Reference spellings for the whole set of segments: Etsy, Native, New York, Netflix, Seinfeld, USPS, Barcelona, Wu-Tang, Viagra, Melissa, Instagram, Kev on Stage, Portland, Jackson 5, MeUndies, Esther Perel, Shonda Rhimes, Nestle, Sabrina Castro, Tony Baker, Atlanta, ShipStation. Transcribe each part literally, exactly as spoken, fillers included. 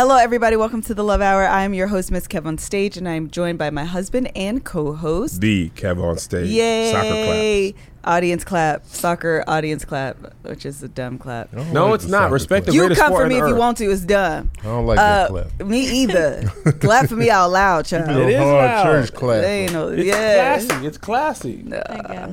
Hello, everybody. Welcome to the Love Hour. I'm your host, Miss Kev on Stage, and I'm joined by my husband and co-host, the Kev on Stage. Yay! Soccer claps. Audience clap. Soccer audience clap, which is a dumb clap. No, it's not. Respect the greatest sport on earth. You come for me if you want to. It's dumb. I don't like uh, that clap. Me either. Clap for me out loud, child. It is loud. Church clap. They ain't no, it's yeah. classy. It's classy. No,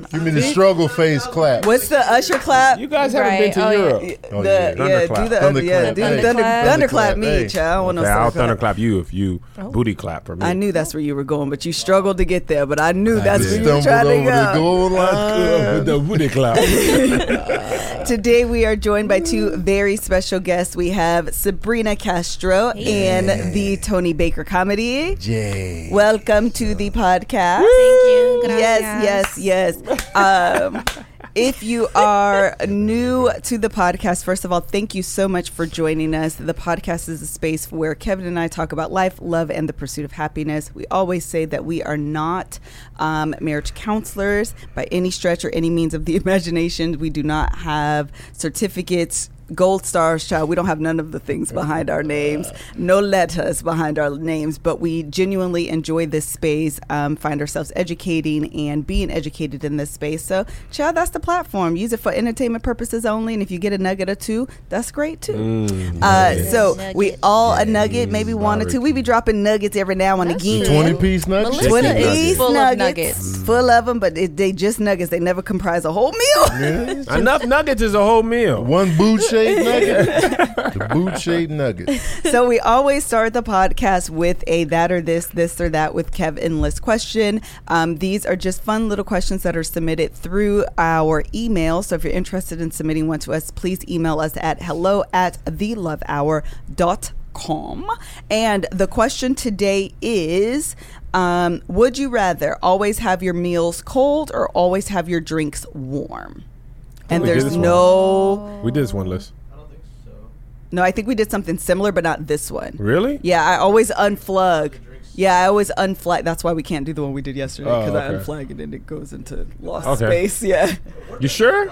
give me the struggle face clap. What's the usher clap? You guys haven't right. been to oh, Europe. Yeah. Oh, yeah. The, yeah, do the thunder yeah, clap. Do the thunder, hey. thunder clap hey. me, child. I don't want no thunder. I'll thunder clap you if you oh. booty clap for me. I knew that's where you were going, but you struggled to get there. But I knew that's where you were trying to go. With the booty clap. Today we are joined by two very special guests. We have Sabrina Castro hey. and the Tony Baker comedy. Jay. Welcome to the podcast. Thank you. Gracias. Yes, yes, yes. Um, if you are new to the podcast, first of all, thank you so much for joining us. The podcast is a space where Kevin and I talk about life, love, and the pursuit of happiness. We always say that we are not um, marriage counselors by any stretch or any means of the imagination. We do not have certificates, gold stars, child. We don't have none of the things behind our names, no letters behind our names, but we genuinely enjoy this space, um, find ourselves educating and being educated in this space. So, child, that's the platform. Use it for entertainment purposes only, and if you get a nugget or two, that's great, too. Mm, uh, yeah. So, nugget. we all a nugget, maybe one or two. We be dropping nuggets every now and that's again. twenty-piece nuggets? twenty-piece nuggets. Full of nuggets. Mm. Full of them, but it, they just nuggets. They never comprise a whole meal. Yeah. Enough nuggets is a whole meal. One boot shot. The boot shade nugget. So we always start the podcast with a that or this, this or that with Kev Endless question. Um, these are just fun little questions that are submitted through our email. So if you're interested in submitting one to us, please email us at hello at thelovehour.com. And the question today is, um, would you rather always have your meals cold or always have your drinks warm? And we there's no. One. We did this one, Liz. I don't think so. No, I think we did something similar, but not this one. Really? Yeah, I always unplug. Yeah, I always unflag. That's why we can't do the one we did yesterday, because oh, okay. I unflag it and it goes into lost okay. space. Yeah. You sure?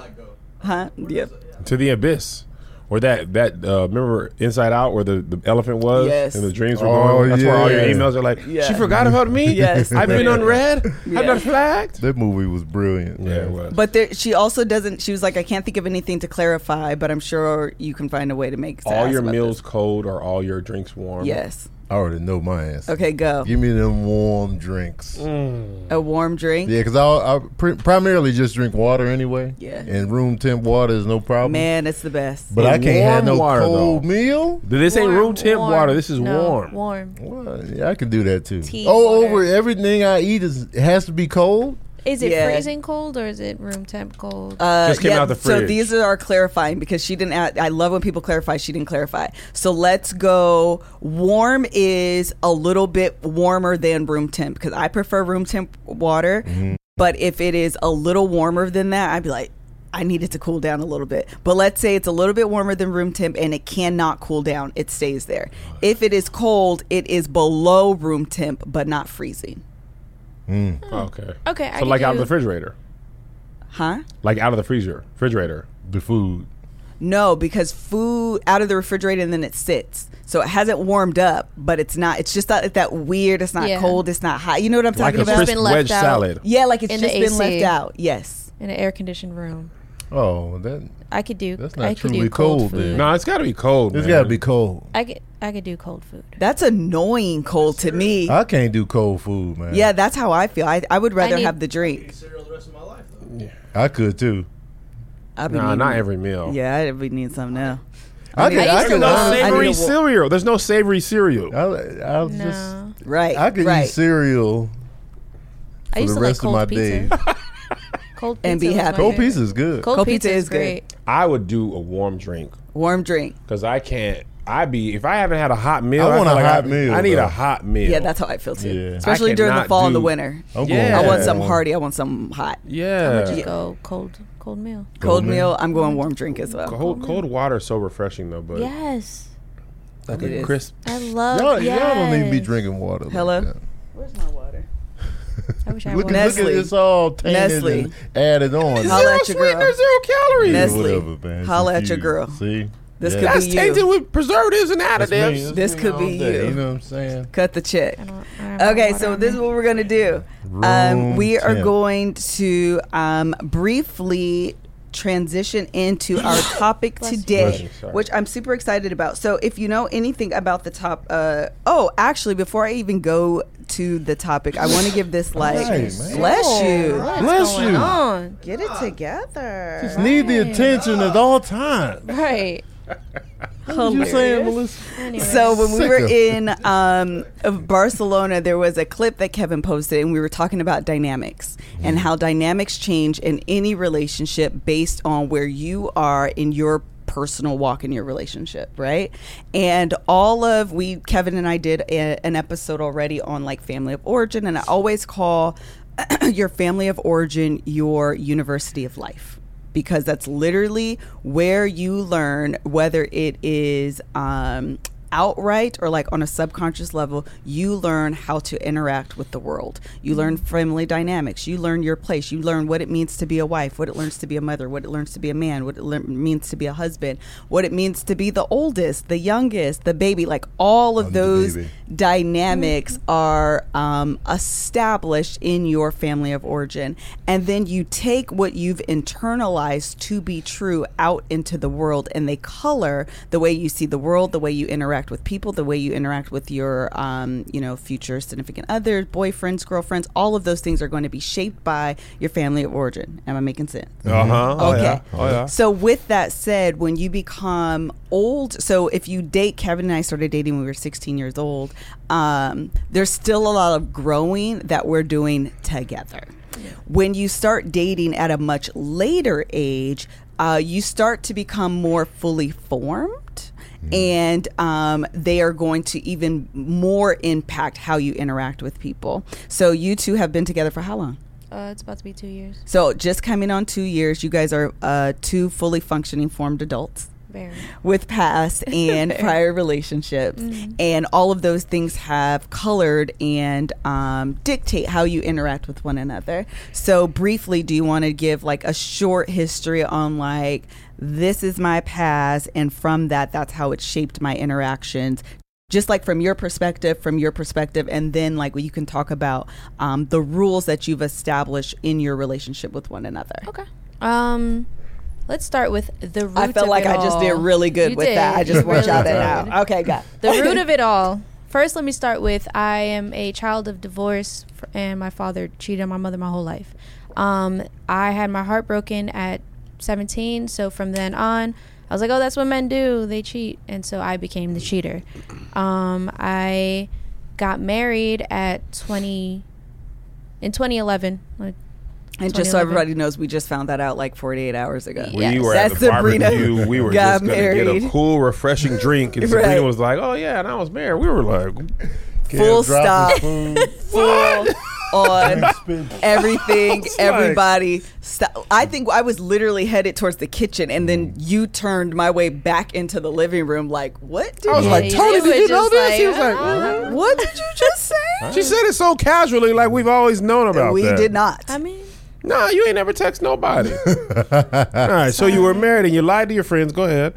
Huh? Yeah. To the abyss. Or that, that uh, remember Inside Out where the, the elephant was? Yes. And the dreams were oh, going. That's yeah. where all your emails are like, yeah. she forgot about me? Yes. I've been unread? Yeah. I've been flagged? That movie was brilliant. Yeah, yeah it was. But there, she also doesn't, she was like, I can't think of anything to clarify, but I'm sure you can find a way to make sense. All your meals this. cold or all your drinks warm? Yes. I already know my answer. Okay, go. Give me them warm drinks. Mm. A warm drink? Yeah, because I, I pr- primarily just drink water anyway. Yeah. And room temp water is no problem. Man, it's the best. But and I can't have no water, cold though. Meal. This warm, ain't room temp warm. water. This is no, warm. Warm. Well, yeah, I can do that too. Tea oh, water. Over everything I eat is has to be cold. Is it yeah. freezing cold or is it room temp cold? Uh, Just came yeah, out the fridge. So these are our clarifying because she didn't add, I love when people clarify. She didn't clarify. So let's go. Warm is a little bit warmer than room temp because I prefer room temp water. Mm-hmm. But if it is a little warmer than that, I'd be like, I need it to cool down a little bit. But let's say it's a little bit warmer than room temp and it cannot cool down. It stays there. If it is cold, it is below room temp but not freezing. Mm. Hmm. Okay. Okay. So I like out of the refrigerator. Huh? Like out of the freezer, refrigerator, the food. No, because food out of the refrigerator and then it sits, so it hasn't warmed up, but it's not. It's just that, that weird. It's not yeah. cold. It's not hot. You know what I'm talking about? Like a crisp wedge salad. Yeah, like it's just been left out. Yes. In an air-conditioned room. Oh, that I could do. That's not I truly could do cold. cold food. No, it's got to be cold. It's got to be cold. I could, I could do cold food. That's annoying cold to me. I can't do cold food, man. Yeah, that's how I feel. I, I would rather I need, have the drink. I could eat cereal the rest of my life, though. Yeah. I could too. I nah, needing, not every meal. Yeah, I would need something now. I, I mean, could. I, I could. No savory cereal. There's no savory cereal. I, I was no. just right. I could right. eat cereal for I used the rest to like cold of my days. Cold pizza and be happy. Cold pizza is good. Cold, Cold pizza, pizza is great. Good. I would do a warm drink. Warm drink. Because I can't. I be if I haven't had a hot meal. I want I a like hot I, meal. I need bro. a hot meal. Yeah, that's how I feel too. Yeah. Especially during the fall do, and the winter. Yeah. I want something hearty. I want something hot. Yeah. I'm gonna just go cold. Cold meal. Cold, cold meal. meal. I'm going warm drink as well. Cold cold, cold water is so refreshing though. But yes. Like it a is. crisp. I love. Y'all, yes. y'all don't need to be drinking water. Hello. Like where's my water? I wish I look, look at this all tainted Nestle. and added on. Zero sweetener, zero calories. Nestle. Whatever, man. Holla at your girl. See? This yeah. could That's be you. That's tainted with preservatives and additives. This could be day, you. You know what I'm saying? Cut the check. I don't, I don't okay, so I mean. This is what we're going to do. Um, we are going to um, briefly transition into our topic today, you, which I'm super excited about. So if you know anything about the top, uh, oh, actually, before I even go to the topic, I want to give this like, right, bless oh, you. Right. Bless you. On? Get it together. Just right. need the attention oh. at all times. Right. What you saying, Melissa? So when we were in um, Barcelona, there was a clip that Kevin posted, and we were talking about dynamics and how dynamics change in any relationship based on where you are in your personal walk in your relationship, right? And all of we, Kevin and I did a, an episode already on like family of origin, and I always call your family of origin your university of life, because that's literally where you learn, whether it is um, outright or like on a subconscious level, you learn how to interact with the world. You learn family dynamics. You learn your place. You learn what it means to be a wife, what it learns to be a mother, what it learns to be a man, what it le- means to be a husband, what it means to be the oldest, the youngest, the baby. Like all of I'm those dynamics mm-hmm. are um, established in your family of origin. And then you take what you've internalized to be true out into the world, and they color the way you see the world, the way you interact with people, the way you interact with your um, you know, future significant others, boyfriends, girlfriends. All of those things are going to be shaped by your family of origin. Am I making sense? Uh-huh. Okay. Oh, yeah. Oh, yeah. So with that said, when you become old, so if you date, Kevin and I started dating when we were sixteen years old, Um, there's still a lot of growing that we're doing together. Yeah. When you start dating at a much later age, uh, you start to become more fully formed, mm. and um, they are going to even more impact how you interact with people. So you two have been together for how long? Uh, it's about to be two years. So just coming on two years, you guys are uh, two fully functioning formed adults. Fair. With past and prior relationships, mm-hmm. and all of those things have colored and um, dictate how you interact with one another. So briefly, do you want to give like a short history on like, this is my past, and from that, that's how it shaped my interactions, just like from your perspective, from your perspective, and then like you can talk about um, the rules that you've established in your relationship with one another. Okay. Um. Let's start with the root of it all. I felt like I just did really good with that. I just want y'all that out. Okay, got it. The root of it all. First, let me start with I am a child of divorce, and my father cheated on my mother my whole life. Um, I had my heart broken at seventeen, so from then on, I was like, oh, that's what men do. They cheat. And so I became the cheater. Um, I got married at twenty, in twenty eleven, like, and just so everybody knows, we just found that out like forty-eight hours ago. We yes. were That's at the Sabrina barbecue. We were just going to get a cool, refreshing drink. And right. Sabrina was like, oh, yeah, and I was married. We were like... Full stop. Full on everything, everybody. Like, stop. I think I was literally headed towards the kitchen, and then you turned my way back into the living room like, what did I was you like, Tony, did you know this? Like, he was like, uh-huh. What did you just say? She said it so casually like we've always known about we that. We did not. I mean... No, nah, you ain't never text nobody. All right, so you were married and you lied to your friends. Go ahead.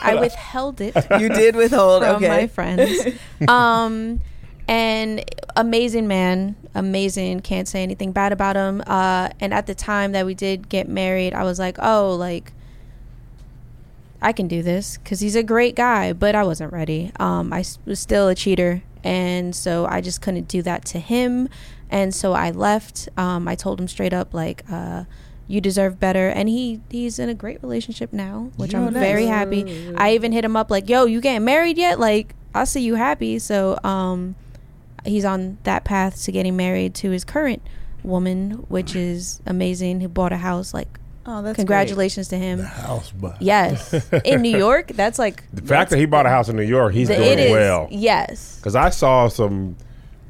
I withheld it. You did withhold from okay. my friends. Um, and amazing man, amazing. Can't say anything bad about him. Uh, and at the time that we did get married, I was like, oh, like I can do this because he's a great guy. But I wasn't ready. Um, I was still a cheater, and so I just couldn't do that to him. And so I left. Um, I told him straight up, like, uh, you deserve better. And he, he's in a great relationship now, which You're I'm nice. very happy. I even hit him up like, yo, you getting married yet? Like, I see you happy. So um, he's on that path to getting married to his current woman, which is amazing. He bought a house, like, oh, that's congratulations great. To him. The house buy. Yes. In New York, that's like. The fact that he bought a house in New York, he's the, doing it well. Is, yes. Because I saw some.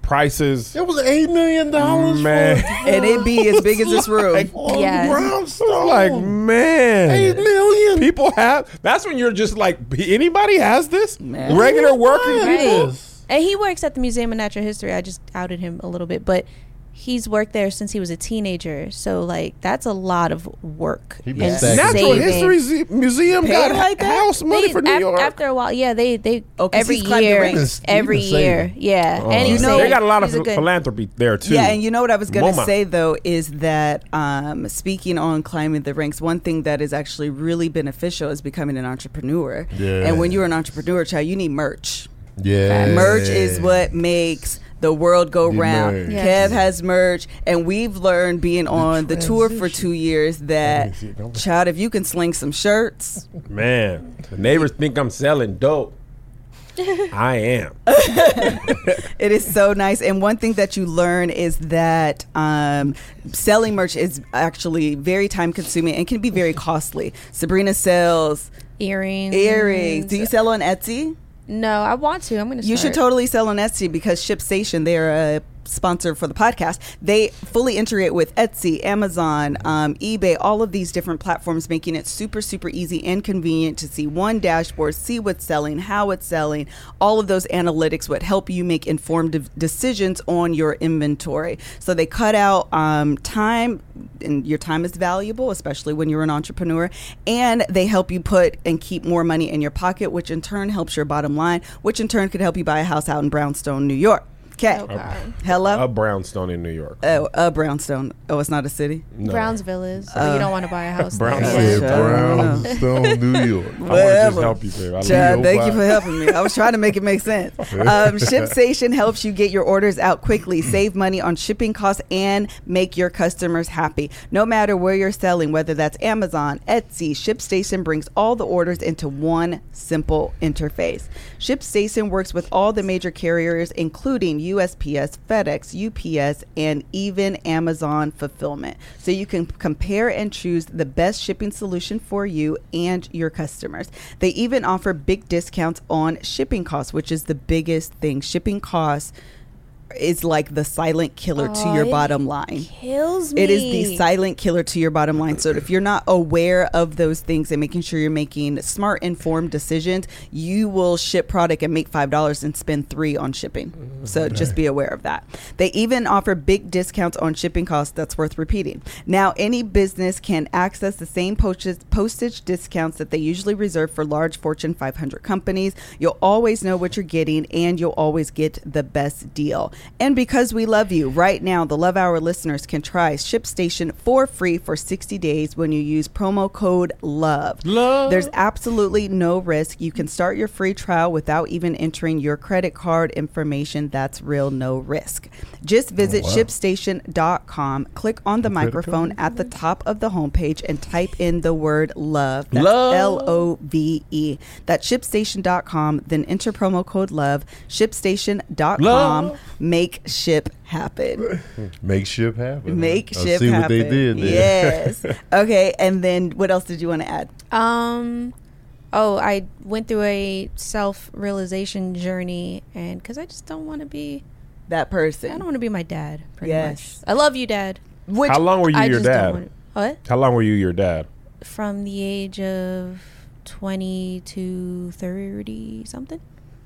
Prices. It was eight million dollars, man, for and it be as big as this room. Like, yeah, like man, eight million people have. That's when you're just like, anybody has this man. Regular working people. Right. And he works at the Museum of Natural History. I just outed him a little bit, but he's worked there since he was a teenager. So, like, that's a lot of work. He been Natural History Museum got like house money they, for New af- York. After a while, yeah, they, they oh, every year, every year, yeah. Uh-huh. And you know, they got a lot of a philanthropy there, too. Yeah, and you know what I was going to say, though, is that um, speaking on climbing the ranks, one thing that is actually really beneficial is becoming an entrepreneur. Yeah. And when you're an entrepreneur, child, you need merch. Yeah. Okay. Merch is what makes the world go the round. Yes. Kev has merch, and we've learned being on the, the tour for two years that, child, if you can sling some shirts. Man, the neighbors think I'm selling dope. I am. It is so nice. And one thing that you learn is that um, selling merch is actually very time consuming and can be very costly. Sabrina sells earrings. Earrings. Do you sell on Etsy? No, I want to. I'm going to start. You should totally sell on Etsy because ShipStation, they're a sponsor for the podcast. They fully integrate with Etsy, Amazon, um, eBay, all of these different platforms, making it super, super easy and convenient to see one dashboard, see what's selling, how it's selling. All of those analytics would help you make informed de- decisions on your inventory. So they cut out um, time, and your time is valuable, especially when you're an entrepreneur, and they help you put and keep more money in your pocket, which in turn helps your bottom line, which in turn could help you buy a house out in Brownstone, New York. Okay. Oh, hello? A brownstone in New York. Oh, a brownstone. Oh, it's not a city? No. Brownsville is. Uh, so you don't want to buy a house. Brownsville. Brownstone, New York. I want to just help you, babe. I Child, thank you for helping me. I was trying to make it make sense. um, ShipStation helps you get your orders out quickly, save money on shipping costs, and make your customers happy. No matter where you're selling, whether that's Amazon, Etsy, ShipStation brings all the orders into one simple interface. ShipStation works with all the major carriers, including U S P S, FedEx, U P S, and even Amazon Fulfillment. So you can compare and choose the best shipping solution for you and your customers. They even offer big discounts on shipping costs, which is the biggest thing. Shipping costs is like the silent killer oh, to your bottom line. Kills me. It is the silent killer to your bottom line. So if you're not aware of those things and making sure you're making smart, informed decisions, you will ship product and make five dollars and spend three on shipping. So okay. Just be aware of that. They even offer big discounts on shipping costs. That's worth repeating. Now, any business can access the same postage, postage discounts that they usually reserve for large Fortune five hundred companies. You'll always know what you're getting, and you'll always get the best deal. And because we love you, right now, the Love Hour listeners can try ShipStation for free for sixty days when you use promo code LOVE. Love. There's absolutely no risk. You can start your free trial without even entering your credit card information. That's real no risk. Just visit oh, wow. ShipStation dot com, click on the microphone code at the top of the homepage, and type in the word LOVE. That's love. L O V E. That's ShipStation dot com, then enter promo code LOVE. ShipStation dot com. Love. Make ship happen. Make ship happen. Make I'll ship see happen. See what they did there. Yes. Okay. And then what else did you want to add? Um, oh, I went through a self-realization journey, and because I just don't want to be that person. I don't want to be my dad. Pretty yes. much. I love you, Dad. Which How long were you I your dad? Wanna, what? How long were you your dad? From the age of twenty to thirty something.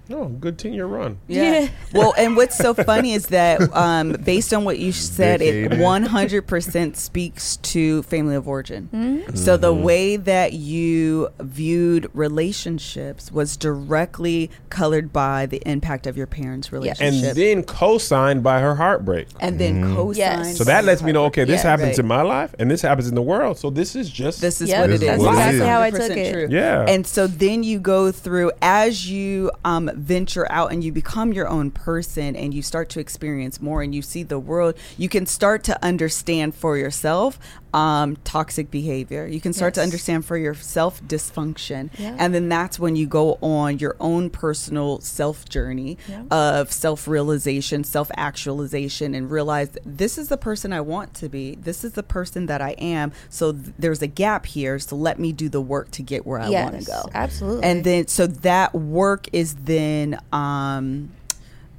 Oh, good ten-year run. Yeah. yeah. Well, and what's so funny is that um, based on what you said, it one hundred percent speaks to family of origin. Mm-hmm. Mm-hmm. So the way that you viewed relationships was directly colored by the impact of your parents' relationship. Yes. And then co-signed by her heartbreak. And then mm-hmm. co-signed. Yes. So that lets me know, okay, this yeah, happens right. in my life, and this happens in the world. So this is just. This is yep. what it is. That's exactly how I took it. True. Yeah. And so then you go through, as you um, venture out and you become your own person and you start to experience more and you see the world, you can start to understand for yourself um, toxic behavior. You can start yes. to understand for yourself dysfunction. Yeah. And then that's when you go on your own personal self journey yeah. of self-realization, self-actualization, and realize this is the person I want to be. This is the person that I am. So th- there's a gap here. So let me do the work to get where I yes, want to go. Absolutely. And then so that work is then um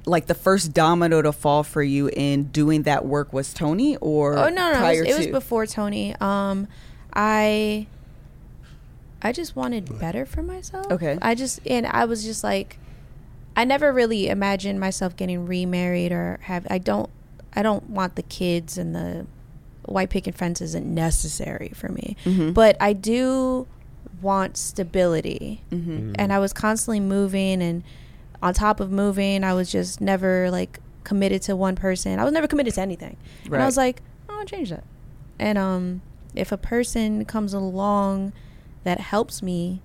like the first domino to fall for you in doing that work was Tony or oh no no prior it, was, to? It was before Tony. um I I just wanted better for myself. Okay. I just and I was just like I never really imagined myself getting remarried or have I don't I don't want the kids and the white picket fence isn't necessary for me. Mm-hmm. But I do want stability. Mm-hmm. Mm-hmm. And I was constantly moving, and on top of moving, I was just never like committed to one person. I was never committed to anything. Right. And I was like, I want to change that. And um, if a person comes along that helps me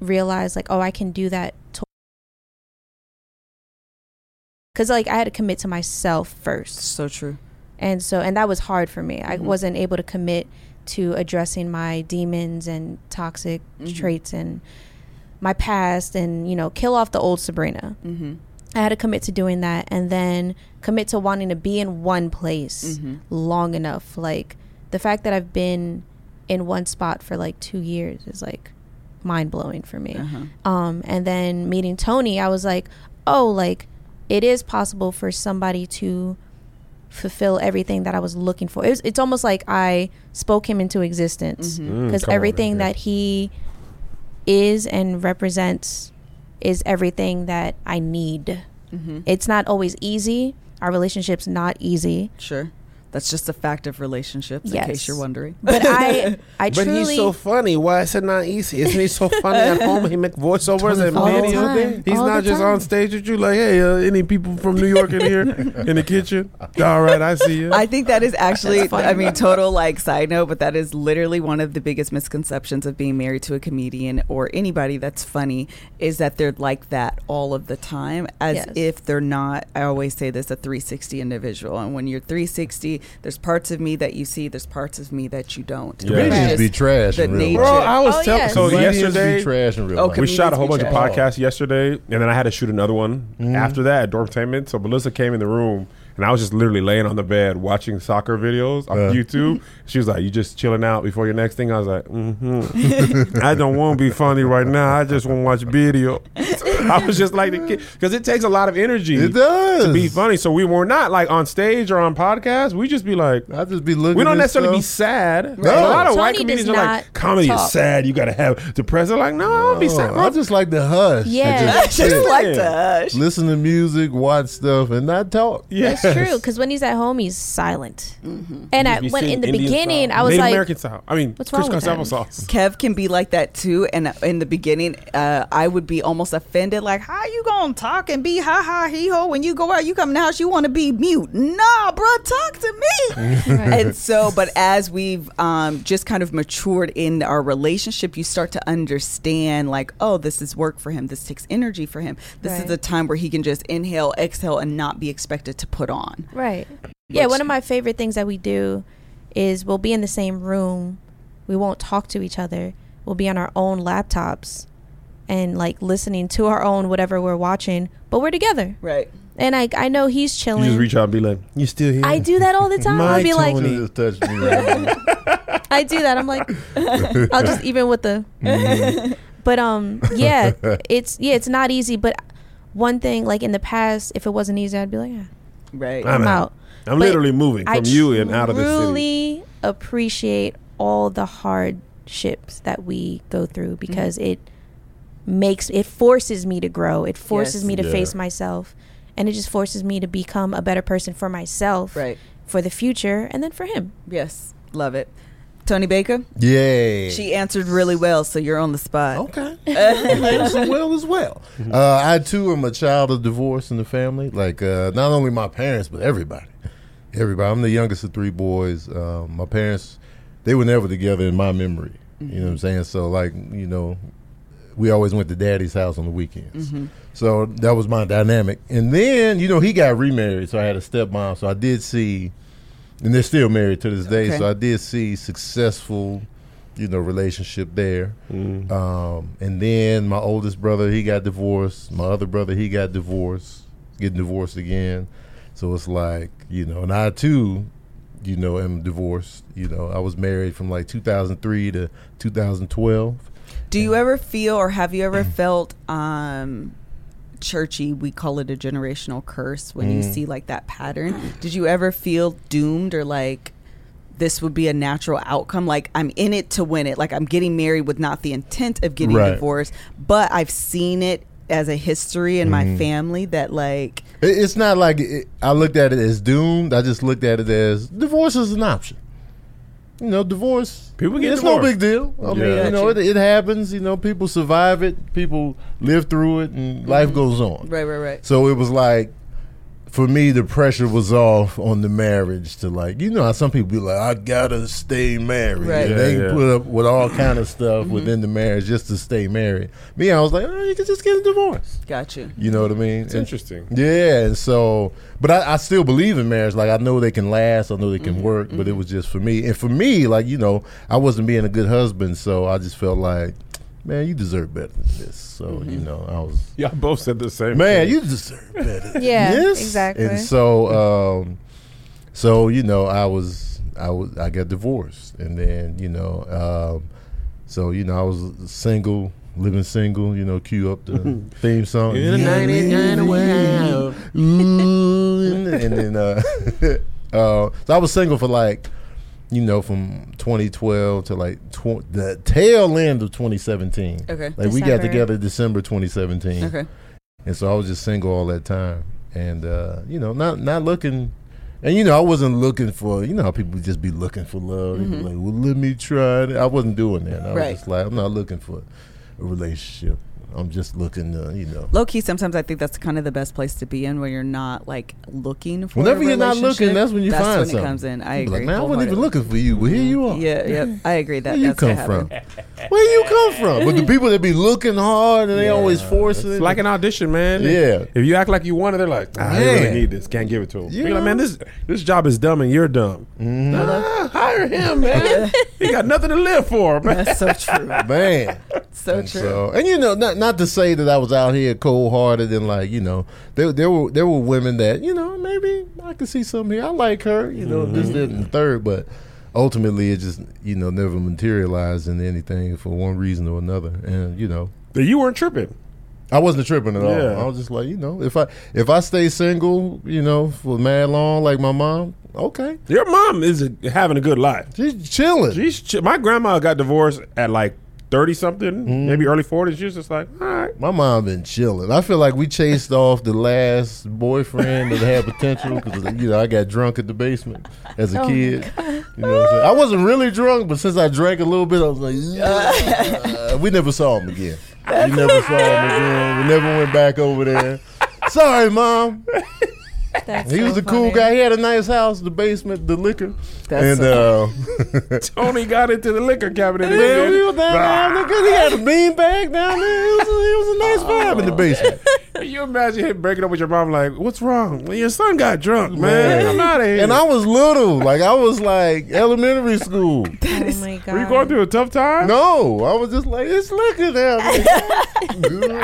realize like, oh, I can do that. Because like I had to commit to myself first. So true. And so, and that was hard for me. Mm-hmm. I wasn't able to commit to addressing my demons and toxic mm-hmm. traits and my past and, you know, kill off the old Sabrina. Mm-hmm. I had to commit to doing that, and then commit to wanting to be in one place mm-hmm. long enough. Like the fact that I've been in one spot for like two years is like mind blowing for me. Uh-huh. Um, and then meeting Tony, I was like, oh, like it is possible for somebody to fulfill everything that I was looking for. It was, it's almost like I spoke him into existence, because mm-hmm. mm, everything on, that he is and represents is everything that I need. Mm-hmm. It's not always easy. Our relationship's not easy. Sure. That's just a fact of relationships, yes. in case you're wondering. But I, I but truly... But he's so funny. Why is it not easy? Isn't he so funny at home? He make voiceovers and videos. He's all not just time. On stage with you like, hey, uh, any people from New York in here in the kitchen? All right, I see you. I think that is actually, I mean, total like side note, but that is literally one of the biggest misconceptions of being married to a comedian or anybody that's funny, is that they're like that all of the time, as yes. if they're not, I always say this, a three sixty individual. And when you're three sixty, there's parts of me that you see, there's parts of me that you don't. Comedians yeah. be trash in real life. Bro, I was oh, telling yes. so yesterday, be trash in real oh, life. We shot a whole bunch trash. of podcasts oh. yesterday, and then I had to shoot another one mm. after that at Dormtainment. So Melissa came in the room, and I was just literally laying on the bed watching soccer videos on uh. YouTube. She was like, you just chilling out before your next thing? I was like, mm-hmm. I don't want to be funny right now. I just want to watch video. I was just like the kid. Because it takes a lot of energy it does. to be funny. So we were not like on stage or on podcasts. We just be like, I just be looking. We don't necessarily stuff. be sad. Right. No. A lot of Tony white comedians are like, comedy talk. is sad. You got to have depressing. Like, no, no, I'll be sad. I just like to hush. Yeah, I just, I just like to hush. Listen to music, watch stuff, and not talk. Yeah. That's true. Because when he's at home, he's silent. Mm-hmm. And I, when in the Indian beginning, style. I was Native like, American style. I mean, what's wrong with him? Sauce. Kev can be like that too. And in the beginning, uh, I would be almost offended. Like, how you gonna talk and be ha ha hee ho when you go out? You come in the house, you want to be mute? Nah, bro, talk to me. Right. And so, but as we've um, just kind of matured in our relationship, you start to understand, like, oh, this is work for him. This takes energy for him. This right. is a time where he can just inhale, exhale, and not be expected to put on. Right. Yeah, one of my favorite things that we do is we'll be in the same room. We won't talk to each other. We'll be on our own laptops and like listening to our own whatever we're watching, but we're together. Right. And I I know he's chilling. You just reach out and be like, you still here? I do that all the time. My I'll be Tony like, just touched me right I do that. I'm like, I'll just even with the mm-hmm. But um yeah, it's yeah, it's not easy, but one thing, like in the past, if it wasn't easy, I'd be like, yeah. Right. I'm, I'm out. out. I'm but literally moving from I you and out of this city. I really appreciate all the hardships that we go through, because mm-hmm. it makes, it forces me to grow. It forces yes. me to yeah. face myself, and it just forces me to become a better person for myself, right. for the future, and then for him. Yes. Love it. Tony Baker? Yay. She answered really well, so you're on the spot. Okay. As well as well. Uh, I, too, am a child of divorce in the family. Like, uh, not only my parents, but everybody. Everybody. I'm the youngest of three boys. Uh, my parents, they were never together in my memory. Mm-hmm. You know what I'm saying? So, like, you know, we always went to Daddy's house on the weekends. Mm-hmm. So that was my dynamic. And then, you know, he got remarried, so I had a stepmom. So I did see... And they're still married to this day, okay. so I did see successful, you know, relationship there. Mm. Um, and then my oldest brother, he got divorced. My other brother, he got divorced, getting divorced again. So it's like, you know, and I too, you know, am divorced. You know, I was married from like two thousand three to two thousand twelve. Do you ever feel, or have you ever felt... Um, churchy, we call it a generational curse, when mm. you see like that pattern? Did you ever feel doomed, or like this would be a natural outcome, like I'm in it to win it, like I'm getting married with not the intent of getting right. divorced, but I've seen it as a history in mm-hmm. my family that like it, it's not like it, I looked at it as doomed. I just looked at it as divorce is an option. You know, divorce. People get it's divorced. No big deal. I yeah. mean, you know, it, it happens. You know, people survive it. People live through it, and mm-hmm. life goes on. Right, right, right. So it was like, for me, the pressure was off on the marriage to like, you know, how some people be like, I gotta stay married. Right. Yeah, they yeah. put up with all kind of stuff mm-hmm. within the marriage just to stay married. Me, I was like, oh, you can just get a divorce. Gotcha. You know what I mean? It's and, interesting. Yeah. And so, but I, I still believe in marriage. Like I know they can last. I know they can mm-hmm. work. But it was just for me. And for me, like you know, I wasn't being a good husband, so I just felt like, man, you deserve better than this. So, mm-hmm. you know, I was... Y'all both said the same Man, thing. You deserve better than yeah, this. Yeah, exactly. And so, um, so you know, I was, I was, I got divorced. And then, you know, um, so, you know, I was single, living single, you know, cue up the theme song. In the nineties, and then, uh, uh, so I was single for like, you know, from twenty twelve to like tw- the tail end of twenty seventeen. Okay. Like December. We got together December twenty seventeen. Okay. And so I was just single all that time. And, uh, you know, not not looking. And, you know, I wasn't looking for, you know how people just be looking for love. Mm-hmm. Like, well, let me try it. I wasn't doing that. I right. was just like, I'm not looking for a relationship. I'm just looking to, you know. Low key, sometimes I think that's kind of the best place to be in where you're not like looking for Whenever a you're not looking, that's when you that's find when something. That's when it comes in. I agree. Like, man, I wasn't even looking for you. Well, here you are. Yeah, yeah. I agree that Where that's you come from? Where you come from? But the people that be looking hard and they yeah. always forcing it. It's like an audition, man. Yeah. If you act like you want it, they're like, I man. really need this. Can't give it to them. Yeah. You're like, man, this this job is dumb and you're dumb. Mm. Nah, hire him, man. He got nothing to live for, man. That's so true. Man. So and true. So, and you know, not Not to say that I was out here cold-hearted and like, you know, there there were there were women that, you know, maybe I could see something here. I like her, you know, mm-hmm. this, that, and the third. But ultimately, it just, you know, never materialized into anything for one reason or another. And, you know. But you weren't tripping. I wasn't tripping at all. Yeah. I was just like, you know, if I if I stay single, you know, for mad long like my mom, okay. Your mom is a, having a good life. She's chilling. She's chi- My grandma got divorced at like, thirty something, mm. maybe early forties. She's just like, all right. My mom been chilling. I feel like we chased off the last boyfriend that had potential because, you know, I got drunk at the basement as a oh kid. You know what I'm saying? I wasn't really drunk, but since I drank a little bit, I was like, yeah. uh, we never saw him again. We never saw him again. We never went back over there. Sorry, Mom. That's he so was a funny. Cool guy. He had a nice house, the basement, the liquor. That's and so uh, Tony got into the liquor cabinet. And yeah, he was down there. He had a bean bag down there. It was, it was a nice oh. vibe in the basically. You imagine him breaking up with your mom like, what's wrong? Well, your son got drunk, man. I'm out of here. And I was little. Like, I was like elementary school. That is, oh my God. Were you going through a tough time? No. I was just like, it's liquor now.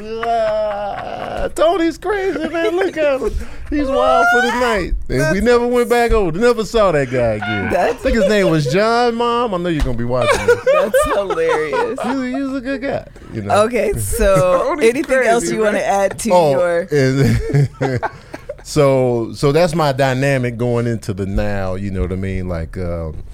Like, Tony's crazy, man. Look at him. He's wild for the night. And That's we never went back over. Never saw that guy again. That's I think his name was John, Mom. I know you're going to be watching this. That's hilarious. He, he was a good guy. You know? Okay, so anything crazy, else you right? want to add to oh, your... so so that's my dynamic going into the now, you know what I mean? Like, um,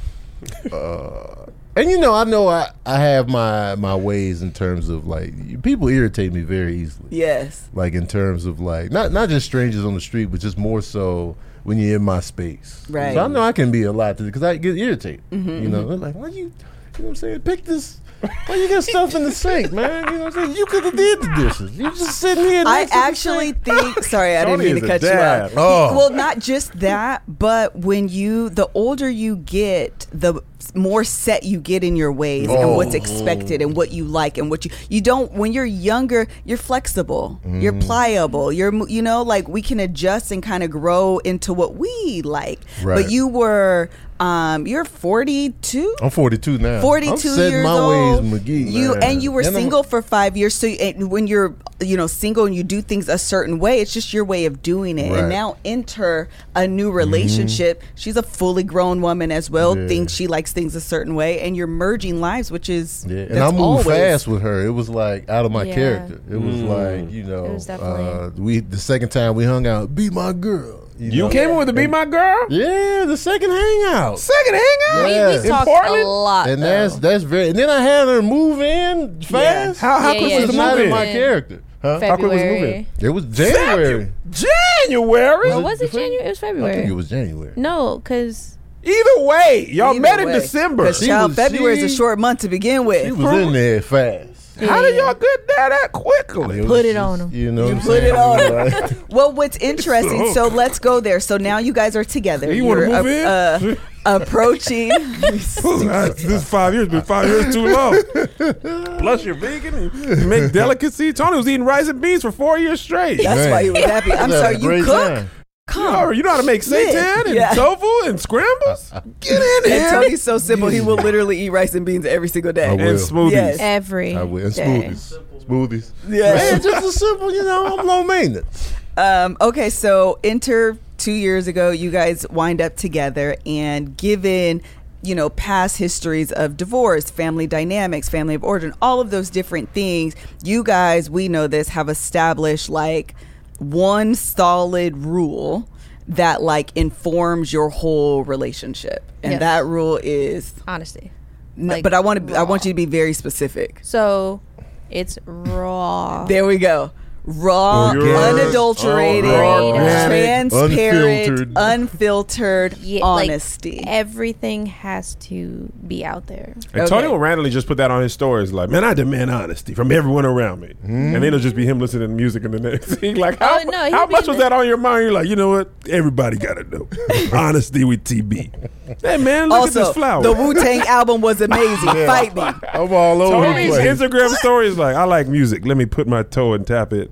uh, and you know, I know I, I have my, my ways in terms of like, people irritate me very easily. Yes. Like in terms of like, not not just strangers on the street, but just more so when you're in my space. Right. So I know I can be a lot to because I get irritated. Mm-hmm, you know, mm-hmm. like, why you, you know what I'm saying? Pick this. Why you got stuff in the sink, man? You know what I'm saying? You could have did the dishes. You just sitting here. I actually think. Sorry, I didn't mean to cut you off. Oh. Well, not just that, but when you, the older you get, the more set you get in your ways oh. and what's expected and what you like and what you you don't. When you're younger, you're flexible, mm. you're pliable, you're you know like we can adjust and kind of grow into what we like. Right. But you were. Um, you're forty-two. I'm forty-two now. forty-two I'm setting years my old. Ways, McGee. You man. And you were and single I'm, for five years. So you, when you're, you know, single and you do things a certain way, it's just your way of doing it. Right. And now enter a new relationship. Mm-hmm. She's a fully grown woman as well. Yeah. Thinks she likes things a certain way, and you're merging lives, which is yeah. And I moved fast with her. It was like out of my yeah. character. It mm. was like you know, uh, we the second time we hung out, be my girl. You, you know, came yeah. with to be and, my girl? Yeah, the second hangout. Second hangout? Yeah. We, we talked Portland? a lot. And though. that's that's very. And then I had her move in fast. Yeah. How how yeah, quick yeah, was the move in? My character. Huh? How quick was the move in? It was January. January? Well, was it January? It was February. I think it was January. No, because. Either way, y'all Either met way. in December. Was, February she, is a short month to begin with. She was From, in there fast. Yeah. How did y'all get there that quickly? Put it on them. You know what I'm put it on them. Well, what's interesting, so let's go there. So now you guys are together. You want to move a, in? Uh, approaching. This five years been five years too long. Plus you're vegan and you make delicacy. Tony was eating rice and beans for four years straight. That's Man. why he was happy. I'm sorry, you cook? Time. Yo, you know how to make seitan and yeah. tofu and scrambles? Get in there. And Tony's so simple, he will literally eat rice and beans every single day. And smoothies. Yes. Every I will. And day. smoothies. Smoothies. Yeah. Man, just a simple, you know, I'm low maintenance. Um, okay, so enter two years ago, you guys wind up together, and given, you know, past histories of divorce, family dynamics, family of origin, all of those different things, you guys, we know this, have established, like, one solid rule that like informs your whole relationship, and yes. that rule is honesty. N- like but I want to. Raw. I want you to be very specific. So it's raw. There we go. Raw, yes. unadulterated, oh, raw, transparent, unfiltered, unfiltered yeah, honesty. Like, everything has to be out there. And okay. Tony will randomly just put that on his stories, like, "Man, I demand honesty from everyone around me," mm. and it'll just be him listening to music in the next thing. Like, how, oh, no, how much was that on your mind? You're like, you know what? Everybody got to know honesty with T B. Hey man, look also, at this flower. The Wu-Tang album was amazing. Yeah. Fight me. I'm all over Tony's the place. Instagram stories like, "I like music. Let me put my toe and tap it."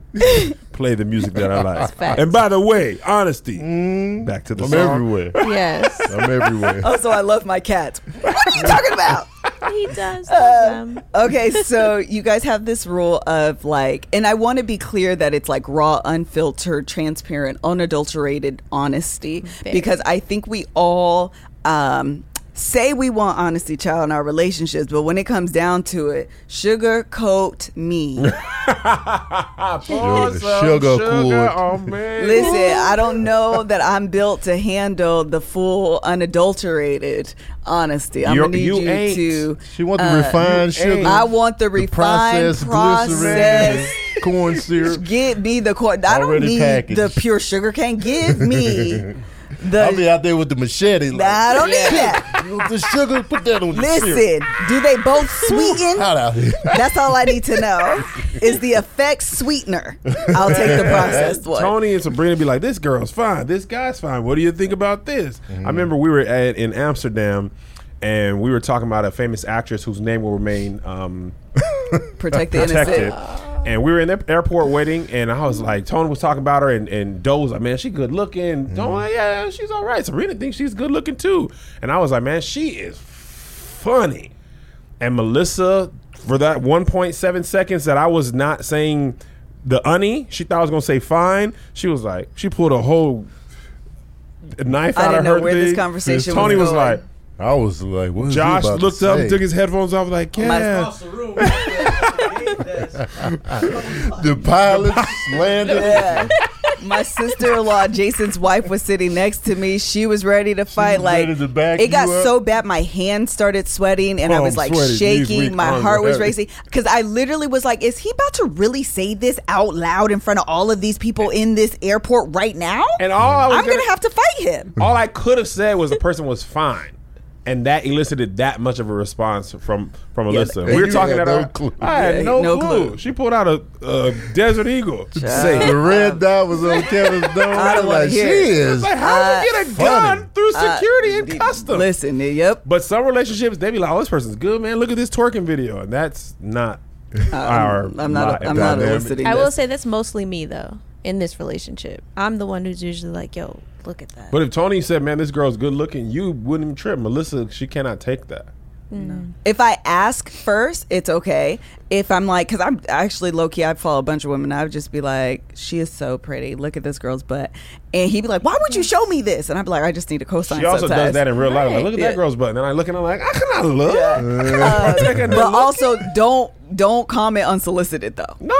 Play the music that I like. Facts. And by the way, honesty. Mm. Back to the I'm song. everywhere. Yes. I'm everywhere. Also, I love my cats. What are you talking about? He does love uh, them. Okay, so you guys have this rule of like, and I want to be clear that it's like raw, unfiltered, transparent, unadulterated honesty. Fair. Because I think we all um, say we want honesty, child, in our relationships, but when it comes down to it, sugarcoat me. Pour sugar, some sugar, sugar on me. Listen, I don't know that I'm built to handle the full unadulterated honesty. I'm You're, gonna need you, you ain't. to. She wants uh, the refined sugar. Ain't. I want the refined the processed process. corn syrup. Get me the corn. I don't need packaged. the pure sugar cane. Give me. The, I'll be out there with the machete. Like, nah, I don't yeah. need that. The sugar, put that on the Listen, syrup. do they both sweeten? That's all I need to know. Is the effect sweetener? I'll take the processed one. Tony and Sabrina be like, this girl's fine. This guy's fine. What do you think about this? Mm-hmm. I remember we were at in Amsterdam, and we were talking about a famous actress whose name will remain um, Protect the protected. Innocent. And we were in the airport waiting, and I was like, Tony was talking about her, and, and Doe was like, man, she good looking. Mm-hmm. Tony, like, yeah, she's all right. Sabrina thinks she's good looking too. And I was like, man, she is funny. And Melissa, for that one point seven seconds that I was not saying the unny, she thought I was going to say fine. She was like, she pulled a whole knife I out of her. I didn't know where thing. this conversation Tony was Tony was like, I was like, what is Josh he about looked to say? up and took his headphones off, like, yeah. The pilots landed. Yeah. My sister-in-law, Jason's wife, was sitting next to me. She was ready to fight. Like to it got up. so bad, my hands started sweating, and oh, I was like shaking. My arms, heart was everything. racing because I literally was like, "Is he about to really say this out loud in front of all of these people in this airport right now?" And all I was I'm gonna, gonna have to fight him. All I could have said was the person was fine. And that elicited that much of a response from from Melissa. Yeah, we were talking about no her. Clue. I had yeah, no, no clue. clue. She pulled out a, a Desert Eagle. Say, the red dot was on Kevin's door. I don't like, she is. Like, how uh, do you get a funny. gun through security uh, and d- customs? Listen, yep. But some relationships, they be like, "Oh, this person's good, man. Look at this twerking video," and that's not um, our. I'm not. A, I'm not eliciting. I will this. say that's mostly me though in this relationship. I'm the one who's usually like, "Yo, look at that." But if Tony said, "Man, this girl's good looking," you wouldn't trip. Melissa, she cannot take that. No. If I ask first, it's okay. If I'm like, because I'm actually low-key, I follow a bunch of women. I would just be like, she is so pretty. Look at this girl's butt. And he'd be like, why would you show me this? And I'd be like, I just need a cosign. She also sometimes. does that in real life. Like, look at yeah. that girl's butt. And I look and I'm like, I cannot look. Yeah. Uh, but also, don't don't comment unsolicited, though. No. If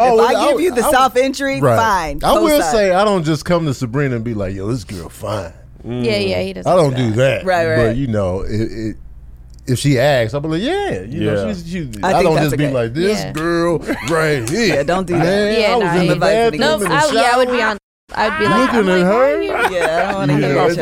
oh, I give I, you the I, soft I, entry, right. fine. I will say, I don't just come to Sabrina and be like, yo, this girl fine. Mm. Yeah, yeah, he doesn't. I don't do that. Do that. Right, right. But, you know, it... it if she asks, I'll be like, yeah. You yeah. know, she's, she's, I, I don't just okay. be like, this yeah. girl right here. Yeah, don't do that. Man, yeah, I was no, in the bathroom no, in the I, shower. Yeah, I would be on. I would be like, looking at her. Like, yeah, I don't want to yeah, hear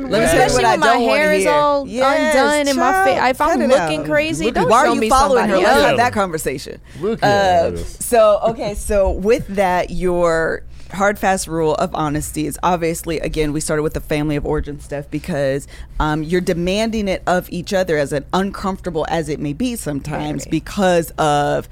that. Let me especially when my hair is all yes, undone and my face. If I'm looking out. crazy, look don't why show me somebody else. Why are you following her? Let's have that conversation. Look at uh, So, okay, so with that, your hard fast rule of honesty is obviously, again, we started with the family of origin stuff because um, you're demanding it of each other, as an uncomfortable as it may be sometimes, right. because of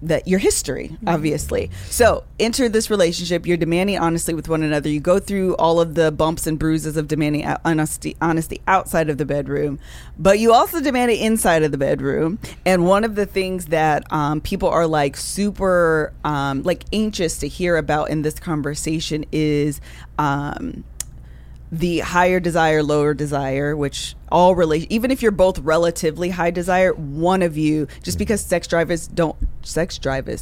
the, your history, mm-hmm. obviously. So enter this relationship, you're demanding honesty with one another. You go through all of the bumps and bruises of demanding honesty, honesty outside of the bedroom, but you also demand it inside of the bedroom. And one of the things that um, people are like super um, like anxious to hear about in this conversation is um, the higher desire, lower desire, which all relate, even if you're both relatively high desire, one of you, just because sex drivers don't sex drivers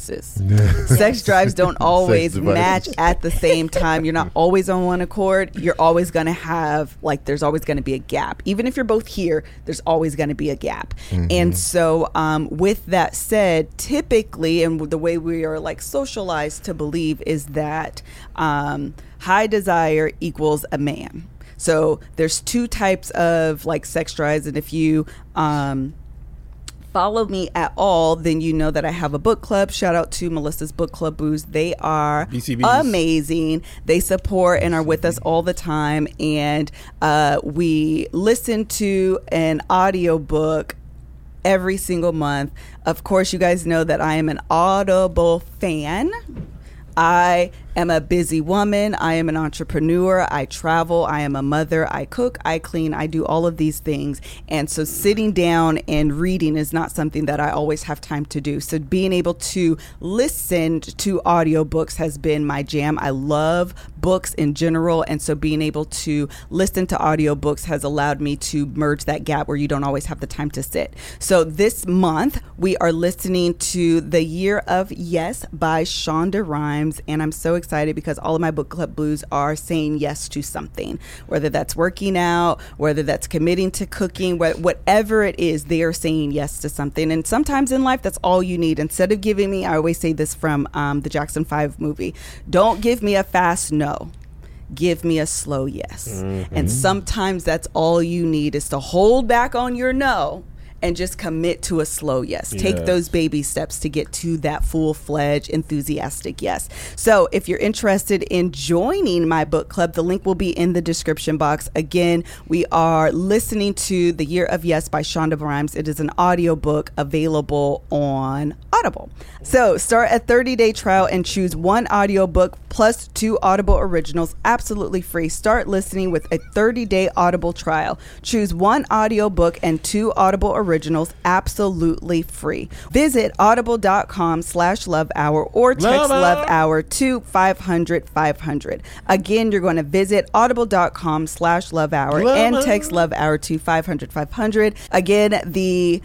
sex drives don't always match at the same time, you're not always on one accord, you're always going to have like there's always going to be a gap. Even if you're both here, there's always going to be a gap. Mm-hmm. And so um with that said, typically, and the way we are like socialized to believe is that um high desire equals a man. So there's two types of like sex drives, and if you um, follow me at all, then you know that I have a book club. Shout out to Melissa's book club booze. They are B C Bs. Amazing. They support and are with us all the time. And uh, we listen to an audiobook every single month. Of course, you guys know that I am an Audible fan. I am a busy woman. I am an entrepreneur. I travel. I am a mother. I cook. I clean. I do all of these things. And so sitting down and reading is not something that I always have time to do. So being able to listen to audiobooks has been my jam. I love books in general. And so being able to listen to audiobooks has allowed me to merge that gap where you don't always have the time to sit. So this month, we are listening to The Year of Yes by Shonda Rhimes. And I'm so excited. Excited because all of my book club blues are saying yes to something, whether that's working out, whether that's committing to cooking, wh- whatever it is, they are saying yes to something. And sometimes in life, that's all you need. Instead of giving me, I always say this from um, the Jackson five movie, don't give me a fast no. Give me a slow yes. Mm-hmm. And sometimes that's all you need is to hold back on your no and just commit to a slow yes. yes. Take those baby steps to get to that full-fledged, enthusiastic yes. So if you're interested in joining my book club, the link will be in the description box. Again, we are listening to The Year of Yes by Shonda Rhimes. It is an audiobook available on Audible. So start a thirty-day trial and choose one audiobook plus two Audible originals absolutely free. Start listening with a thirty-day Audible trial. Choose one audiobook and two Audible originals. Originals absolutely free. Visit audible.com slash love hour or text love hour to five hundred five hundred. Again, you're going to visit audible.com slash love hour and text love hour to five hundred five hundred. Again, the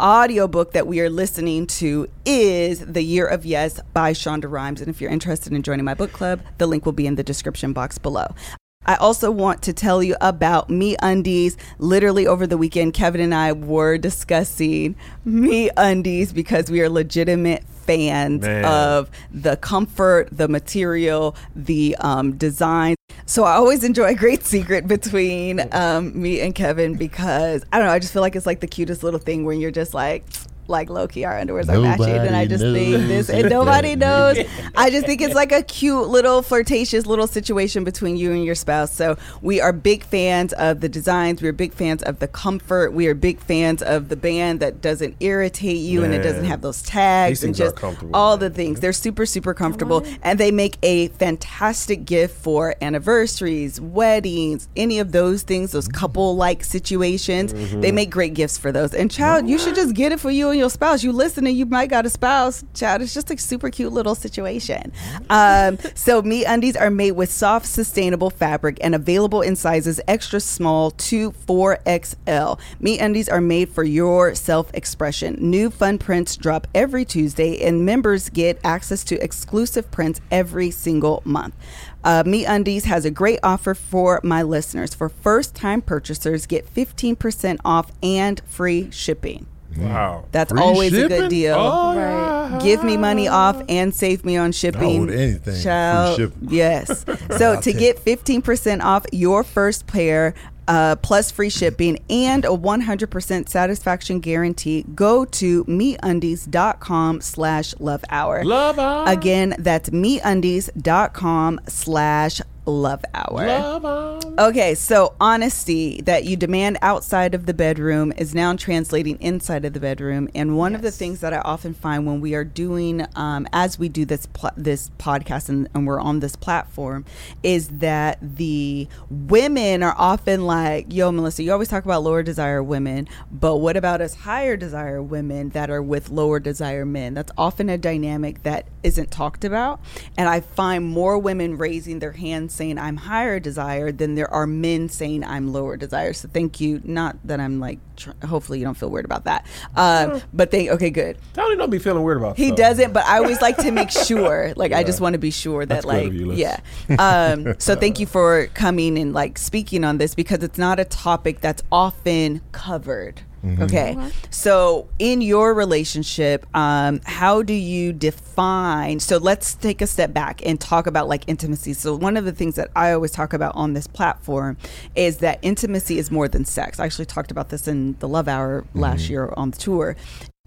audiobook that we are listening to is The Year of Yes by Shonda Rhimes. And if you're interested in joining my book club, the link will be in the description box below. I also want to tell you about MeUndies. Literally over the weekend, Kevin and I were discussing MeUndies because we are legitimate fans Man. of the comfort, the material, the um, design. So I always enjoy a great secret between um, me and Kevin because, I don't know, I just feel like it's like the cutest little thing where you're just like, like low-key our underwears are matching, and I just think this, and nobody knows. I just think it's like a cute little flirtatious little situation between you and your spouse. So we are big fans of the designs. We're big fans of the comfort. We are big fans of the band that doesn't irritate you, man, and it doesn't have those tags and just all the things. They're super, super comfortable, what? And they make a fantastic gift for anniversaries, weddings, any of those things, those couple-like situations. Mm-hmm. They make great gifts for those. And child, what? You should just get it for you and your spouse. You listen, and you might got a spouse, child. It's just a super cute little situation. Um, so MeUndies are made with soft, sustainable fabric and available in sizes extra small to four X L. MeUndies are made for your self-expression. New fun prints drop every Tuesday, and members get access to exclusive prints every single month. Uh, MeUndies has a great offer for my listeners. For first-time purchasers, get fifteen percent off and free shipping. Wow. That's free always shipping? A good deal. Oh, right. Give me money off and save me on shipping. Oh, anything. Child, free shipping. Yes. So to get fifteen percent off your first pair, Uh, plus free shipping and a one hundred percent satisfaction guarantee, go to MeUndies.com slash love hour. Love hour. Again, that's MeUndies.com slash love hour. Love hour. Okay, so honesty that you demand outside of the bedroom is now translating inside of the bedroom. And one yes. of the things that I often find when we are doing, um, as we do this pl- this podcast and, and we're on this platform, is that the women are often like, yo, Melissa, you always talk about lower desire women, but what about us higher desire women that are with lower desire men? That's often a dynamic that isn't talked about. And I find more women raising their hands saying I'm higher desire than there are men saying I'm lower desire. So thank you. Not that I'm like, tr- hopefully you don't feel weird about that. Um, yeah. But they, okay, good. Tony don't be feeling weird about that. He stuff. Doesn't, but I always like to make sure, like, yeah. I just want to be sure that, that's like, you, yeah. Um, so thank you for coming and like speaking on this because it's not a topic that's often covered. Mm-hmm. Okay. What? So in your relationship, um, how do you define, so let's take a step back and talk about like intimacy. So one of the things that I always talk about on this platform is that intimacy is more than sex. I actually talked about this in the Love Hour mm-hmm. last year on the tour.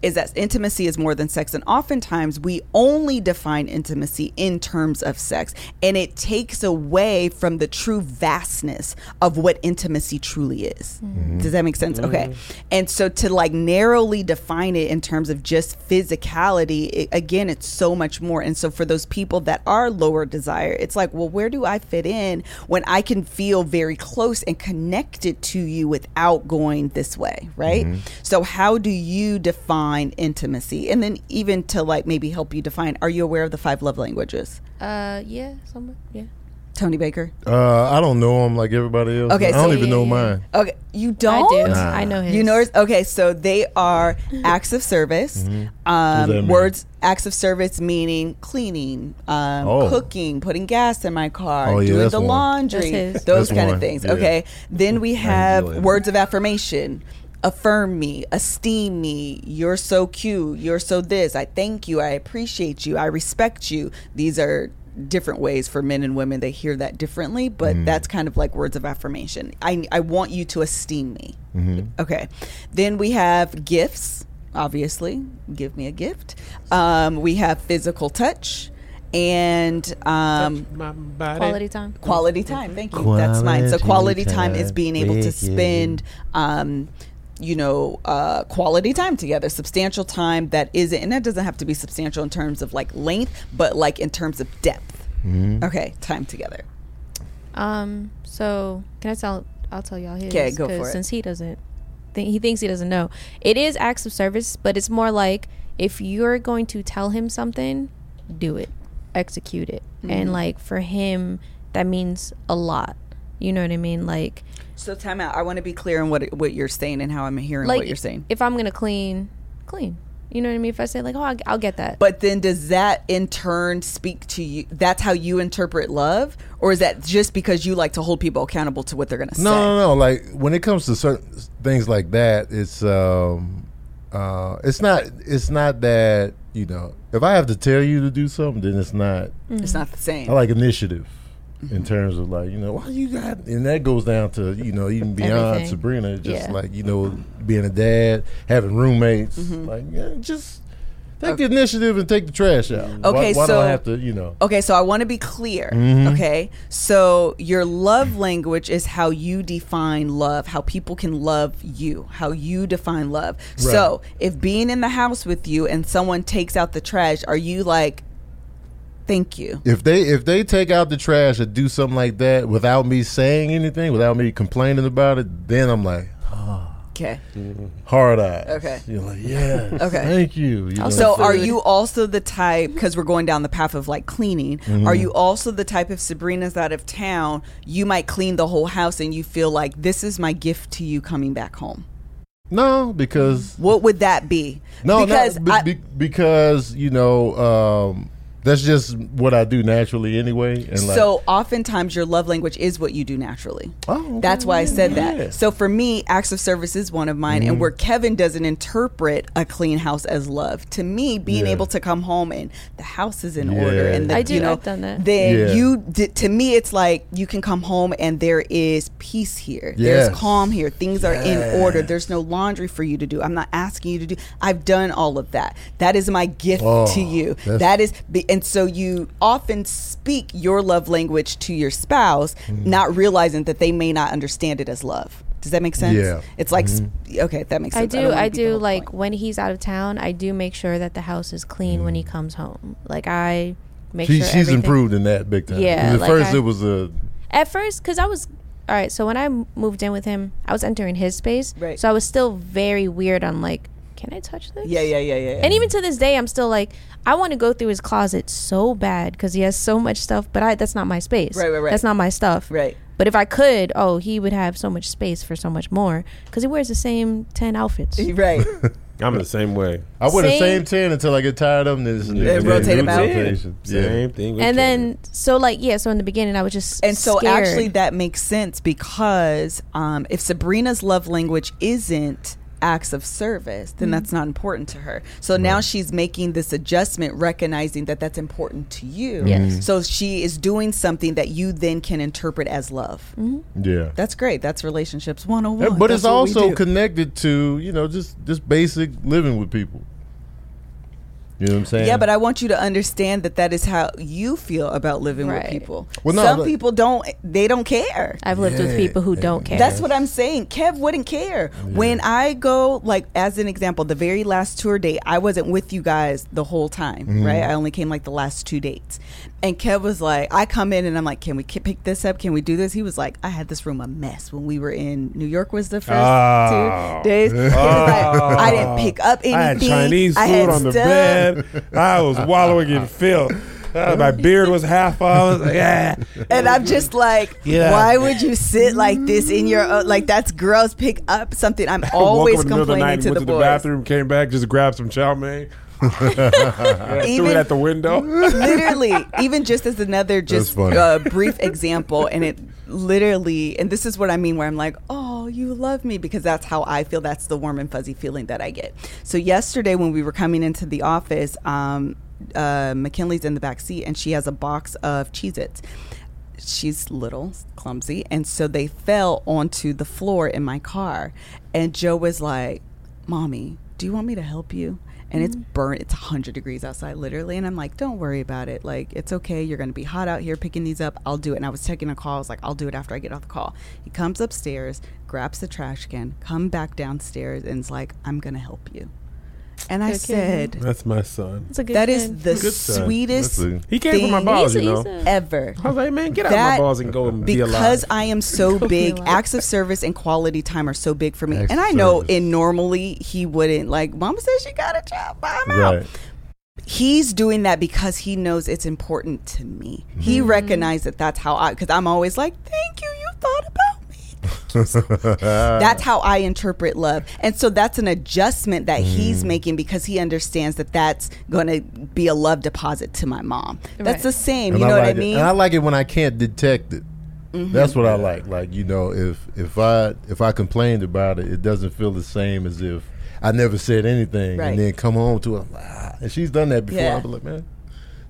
Is that intimacy is more than sex. And oftentimes we only define intimacy in terms of sex. And it takes away from the true vastness of what intimacy truly is. Mm-hmm. Does that make sense? Mm-hmm. Okay. And so to like narrowly define it in terms of just physicality, it, again, it's so much more. And so for those people that are lower desire, it's like, well, where do I fit in when I can feel very close and connected to you without going this way, right? Mm-hmm. So how do you define intimacy? And then even to like maybe help you define, are you aware of the five love languages? Uh yeah, somewhat, yeah. Tony Baker? Uh, I don't know him like everybody else. Okay, I so don't even yeah, know yeah. mine. Okay, you don't? I do. Nah. I know his. You know his? Okay, so they are acts of service. Mm-hmm. Um, words, acts of service meaning cleaning, um, oh. cooking, putting gas in my car, oh, yeah, doing the one. Laundry, those that's kind one. Of things. Yeah. Okay, then we have words of affirmation. Affirm me, esteem me, you're so cute, you're so this, I thank you, I appreciate you, I respect you. These are different ways for men and women. They hear that differently, but mm. that's kind of like words of affirmation. I, I want you to esteem me. Mm-hmm. Okay. Then we have gifts, obviously, give me a gift. Um, we have physical touch. And um, quality time. Quality time, thank you. Quality that's mine. So quality time, time is being able to spend... Um, you know, uh, quality time together, substantial time that isn't, and that doesn't have to be substantial in terms of like length, but like in terms of depth. Mm-hmm. Okay, time together. Um. So can I tell? I'll tell y'all his. Okay, go for it. Since he doesn't, think, he thinks he doesn't know. It is acts of service, but it's more like if you're going to tell him something, do it, execute it, mm-hmm. and like for him, that means a lot. You know what I mean? Like. So time out. I want to be clear on what what you're saying and how I'm hearing like, what you're saying. If I'm going to clean, clean. You know what I mean? If I say like, oh, I'll, I'll get that. But then does that in turn speak to you? That's how you interpret love? Or is that just because you like to hold people accountable to what they're going to no, say? No, no, no. Like when it comes to certain things like that, it's um, uh, it's not it's not that, you know, if I have to tell you to do something, then it's not. Mm-hmm. It's not the same. I like initiative. in terms of like, you know, why you got, and that goes down to, you know, even beyond everything. Sabrina, just yeah. like, you know, being a dad, having roommates, mm-hmm. like, yeah, just take okay. the initiative and take the trash out. Okay, why, why so do I have to, you know? Okay, so I want to be clear. Mm-hmm. Okay, so your love language is how you define love, how people can love you, how you define love. Right. So if being in the house with you and someone takes out the trash, are you like, thank you? If they if they take out the trash or do something like that without me saying anything, without me complaining about it, then I'm like, oh. Okay. Hard eyes. Okay. You're like, yeah. Okay. Thank you. You know, so are you also the type, because we're going down the path of like cleaning, mm-hmm. are you also the type, if Sabrina's out of town, you might clean the whole house and you feel like this is my gift to you coming back home? No, because. What would that be? No, because, not, be, I, because you know, um, that's just what I do naturally anyway. And like, so oftentimes your love language is what you do naturally. Oh, okay. That's why I said yeah. that. So for me, acts of service is one of mine. Mm-hmm. And where Kevin doesn't interpret a clean house as love, to me, being yeah. able to come home and the house is in yeah. order. And the, I do, you know, I've done that. Then yeah. you, to me, it's like you can come home and there is peace here. Yes. There's calm here. Things yeah. are in order. There's no laundry for you to do. I'm not asking you to do. I've done all of that. That is my gift oh, to you. That is... Be, And so you often speak your love language to your spouse, mm. not realizing that they may not understand it as love. Does that make sense? Yeah. It's like, mm-hmm. sp- okay, that makes sense. I do, I, I do like point. When he's out of town, I do make sure that the house is clean mm. when he comes home. Like I make she, sure She's everything. improved in that big time. Yeah. At like first I, it was a... At first, because I was... All right, so when I moved in with him, I was entering his space. Right. So I was still very weird on like, can I touch this? Yeah, yeah, yeah, yeah. And even to this day, I'm still like, I want to go through his closet so bad because he has so much stuff, but I, that's not my space. Right, right, right. That's not my stuff. Right. But if I could, oh, he would have so much space for so much more because he wears the same ten outfits. Right. I'm the same way. I wear same. the same ten until I get tired of them. And yeah, rotate them out. Yeah. Same thing. With and then, so like, yeah, so in the beginning, I was just And so scared. Actually that makes sense because um, if Sabrina's love language isn't acts of service, then mm-hmm. that's not important to her. So right. now she's making this adjustment, recognizing that that's important to you. Yes. So she is doing something that you then can interpret as love. Mm-hmm. Yeah. That's great. That's relationships one oh one. Yeah, but that's it's also connected to, you know, just, just basic living with people. You know what I'm saying? Yeah, but I want you to understand that that is how you feel about living right. with people. Well, no, some people don't, they don't care. I've lived yeah, with people who yeah. don't care. That's what I'm saying. Kev wouldn't care. Yeah. When I go, like, as an example, the very last tour date, I wasn't with you guys the whole time, mm-hmm. right? I only came, like, the last two dates. And Kev was like, I come in and I'm like, can we pick this up? Can we do this? He was like, I had this room a mess when we were in New York was the first oh. two days. Oh. He was like, I didn't pick up anything. I had Chinese food I had on the stuff. bed. I was wallowing in filth. Uh, my beard was half off. Like, ah. And I'm just like, yeah. why would you sit like this in your own, like that's gross? Pick up something. I'm always complaining to the boys. Went to the bathroom, came back, just grabbed some chow mein. yeah, even, threw it at the window. Literally, even just as another just uh, brief example, and it literally, and this is what I mean where I'm like, oh, you love me, because that's how I feel. That's the warm and fuzzy feeling that I get. So yesterday when we were coming into the office, um, uh, McKinley's in the back seat and she has a box of Cheez-Its. She's little, clumsy, and so they fell onto the floor in my car. And Joe was like, Mommy, do you want me to help you? And it's burnt. It's one hundred degrees outside, literally. And I'm like, don't worry about it. Like, it's okay. You're going to be hot out here picking these up. I'll do it. And I was taking a call. I was like, I'll do it after I get off the call. He comes upstairs, grabs the trash can, come back downstairs, and is like, I'm going to help you. And I okay. said, that's my son. That's a good that kid. Is the good sweetest thing he came for my balls, you know, ever. I was like, man, get out that, of my balls and go and be alive. Because I am so big, acts of service and quality time are so big for me. Acts and I know in normally he wouldn't, like, Mama says she got a job, buy him right. out. He's doing that because he knows it's important to me. Mm-hmm. He recognized that that's how I, because I'm always like, thank you, you thought about that's how I interpret love. And so that's an adjustment that mm. he's making because he understands that that's going to be a love deposit to my mom. Right. That's the same. And you know like what I mean? It. And I like it when I can't detect it. Mm-hmm. That's what I like. Like, you know, if if I if I complained about it, it doesn't feel the same as if I never said anything. Right. And then come home to it. And she's done that before. Yeah. I'm like, man.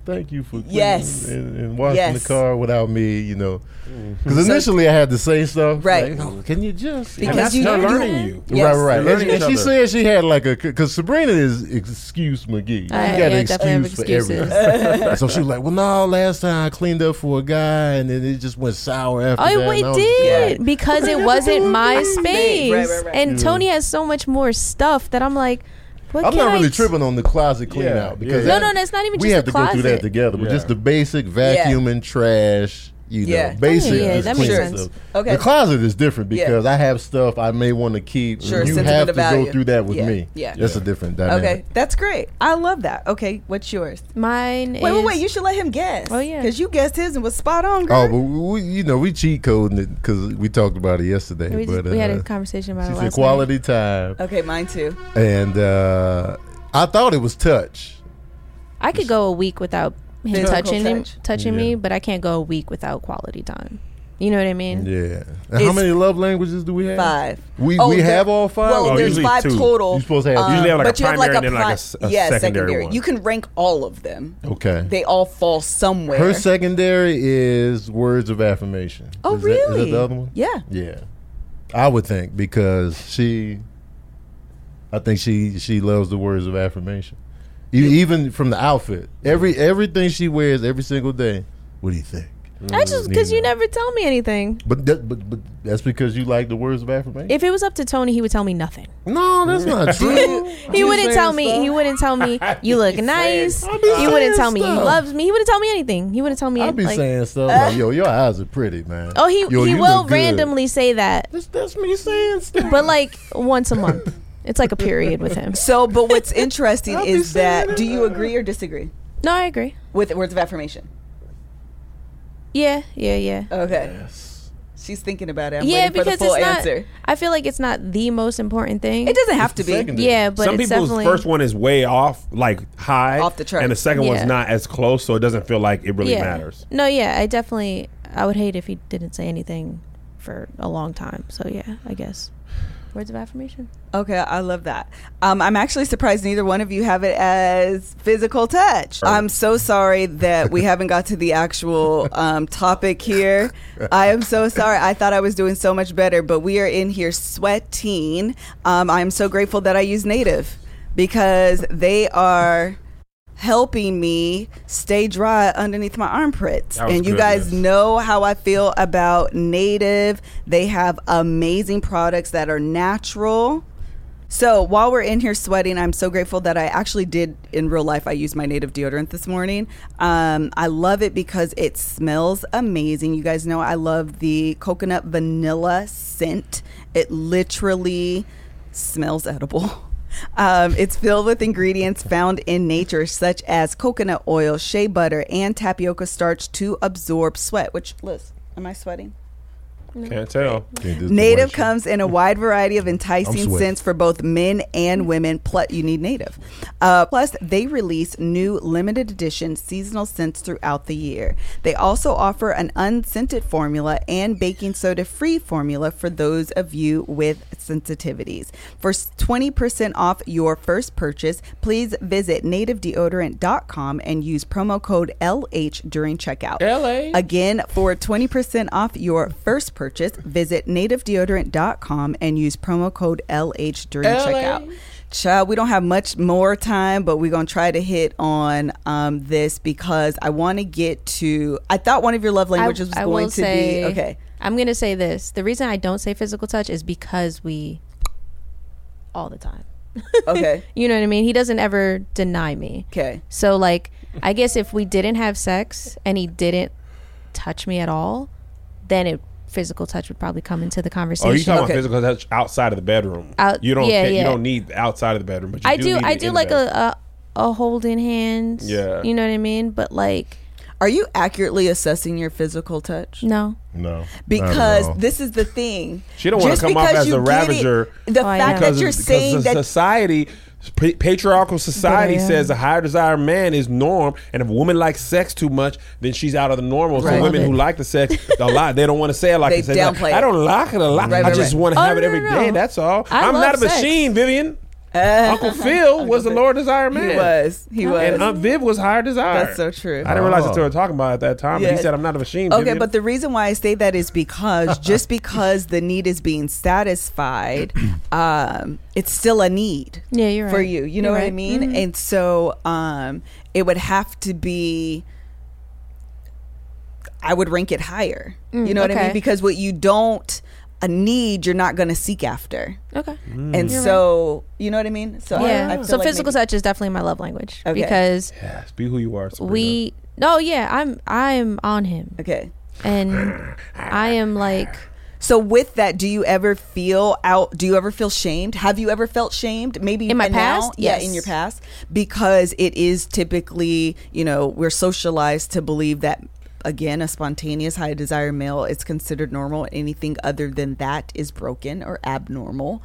thank you for yes and, and washing yes. the car without me, you know. Because mm-hmm. initially so, I had to say stuff. Right. Like, oh, can you just? Because and that's you, her you learning you. you. Yes. Right, right. And, and she said she had like a, because Sabrina is excuse McGee. She I, got yeah, an excuse for everything. So she was like, well, no, last time I cleaned up for a guy and then it just went sour after oh, that. Oh, it was, did. Right. Because it wasn't my space. Right, right, right. And yeah. Tony has so much more stuff that I'm like, What I'm not really I tripping on the closet clean yeah, out because yeah, yeah. no, no, no, it's not even. We just have to closet. go through that together, but yeah. just the basic vacuuming, yeah. trash, you know, yeah. basic. Yeah, yeah, that makes sense. Okay. The closet is different because yeah. I have stuff I may want to keep. Sure, you have to value. go through that with yeah. me. Yeah, that's yeah. a different dynamic. Okay, that's great. I love that. Okay, what's yours? Mine. Wait, is... wait, wait! You should let him guess. Oh yeah, because you guessed his and was spot on, girl. Oh, but we, you know, we cheat coding it because we talked about it yesterday. We, but, just, we uh, had a conversation about it last night. She said quality time. Okay, mine too. And uh, I thought it was touch. I could go a week without him touching him, touching me, but I can't go a week without quality time. You know what I mean? Yeah. And how many love languages do we have? Five. We oh, we there, have all five? Well, oh, there's five two. total. You're supposed to have um, usually have like a primary like a and then like a, a yeah, secondary, secondary one. You can rank all of them. Okay. They all fall somewhere. Her secondary is words of affirmation. Oh, is really? That, is that the other one? Yeah. Yeah. I would think because she, I think she she loves the words of affirmation. You, yeah. Even from the outfit. Every Everything she wears every single day. What do you think? I just because you never tell me anything. But, that, but but that's because you like the words of affirmation. If it was up to Tony, he would tell me nothing. No, that's not true. he you wouldn't tell me. Stuff? He wouldn't tell me you look nice. He wouldn't tell me he loves me. He wouldn't tell me anything. He wouldn't tell me. I'll be like, saying stuff like, "Yo, your eyes are pretty, man." Oh, he Yo, he will randomly say that. That's, that's me saying stuff. But like once a month, it's like a period with him. So, but what's interesting is that. It. Do you agree or disagree? No, I agree with words of affirmation. Yeah, yeah, yeah. Okay. Yes. She's thinking about it. I'm yeah, waiting for the full it's not, answer. I feel like it's not the most important thing. It doesn't have it's to be. Yeah, but some it's people's definitely first one is way off, like high, off the chart, and the second yeah. one's not as close, so it doesn't feel like it really yeah. matters. No, yeah, I definitely. I would hate if he didn't say anything for a long time. So yeah, I guess words of affirmation. Okay, I love that. Um, I'm actually surprised neither one of you have it as physical touch. I'm so sorry that we haven't got to the actual um, topic here. I am so sorry. I thought I was doing so much better, but we are in here sweating. Um, I'm so grateful that I use Native because they are helping me stay dry underneath my armpits. And you good, guys yes. know how I feel about Native. They have amazing products that are natural. So while we're in here sweating, I'm so grateful that I actually did in real life. I used my Native deodorant this morning. Um, I love it because it smells amazing. You guys know I love the coconut vanilla scent. It literally smells edible. Um, it's filled with ingredients found in nature, such as coconut oil, shea butter, and tapioca starch to absorb sweat. Which, Liz, am I sweating? No. Can't tell. Can't Native comes in a wide variety of enticing scents for both men and women. Plus, you need Native. Uh, plus, they release new limited edition seasonal scents throughout the year. They also offer an unscented formula and baking soda free formula for those of you with sensitivities. For twenty percent off your first purchase, please visit native deodorant dot com and use promo code L H during checkout. L H Again, for twenty percent off your first purchase, purchase, visit native deodorant dot com and use promo code L H during L H checkout. Child, we don't have much more time, but we're going to try to hit on um, this because I want to get to, I thought one of your love languages I, was I going to say, be, okay. I'm going to say this. The reason I don't say physical touch is because we, all the time. Okay. You know what I mean? He doesn't ever deny me. Okay. So like, I guess if we didn't have sex and he didn't touch me at all, then it physical touch would probably come into the conversation. Oh, you talking okay. about physical touch outside of the bedroom? Out, you don't. Yeah, yeah. You don't need outside of the bedroom, but you I do. do need I do like a, a a holding hands. Yeah, you know what I mean. But like, are you accurately assessing your physical touch? No, no. Because this is the thing. She don't want to come off as a ravager. It, the oh, fact that you're of, saying that society. Patriarchal society yeah. says a higher desire man is norm, and if a woman likes sex too much, then she's out of the normal. Right. So women who like the sex a lot, they don't want to say it like they, they downplay. Like, I don't like it a lot. Right, I right, just right. want to oh, have no, it every no, no. day. That's all. I I'm not a sex. machine, Vivian. Uh, Uncle Phil Uncle was the Lord Desired Man. He was. He was. And Aunt Viv was Higher Desire. That's so true. I didn't oh. realize that's what we were talking about at that time. Yeah. But he said, I'm not a machine. Okay, Viv. But the reason why I say that is because just because the need is being satisfied, um, it's still a need. Yeah, you're right. For you. You know you're what right. I mean? Mm-hmm. And so um, it would have to be, I would rank it higher. Mm, you know okay. what I mean? Because what you don't... a need you're not going to seek after. Okay. Mm. And you're so, right. you know what I mean? So yeah. I, I feel so like physical maybe- touch is definitely my love language okay. because yes, be who you are. Sabrina. We No, yeah, I'm I'm on him. Okay. And I am like so with that, do you ever feel out do you ever feel shamed? Have you ever felt shamed? Maybe in my past? Now? Yes. Yeah, in your past, because it is typically, you know, we're socialized to believe that again, a spontaneous high desire male is considered normal. Anything other than that is broken or abnormal.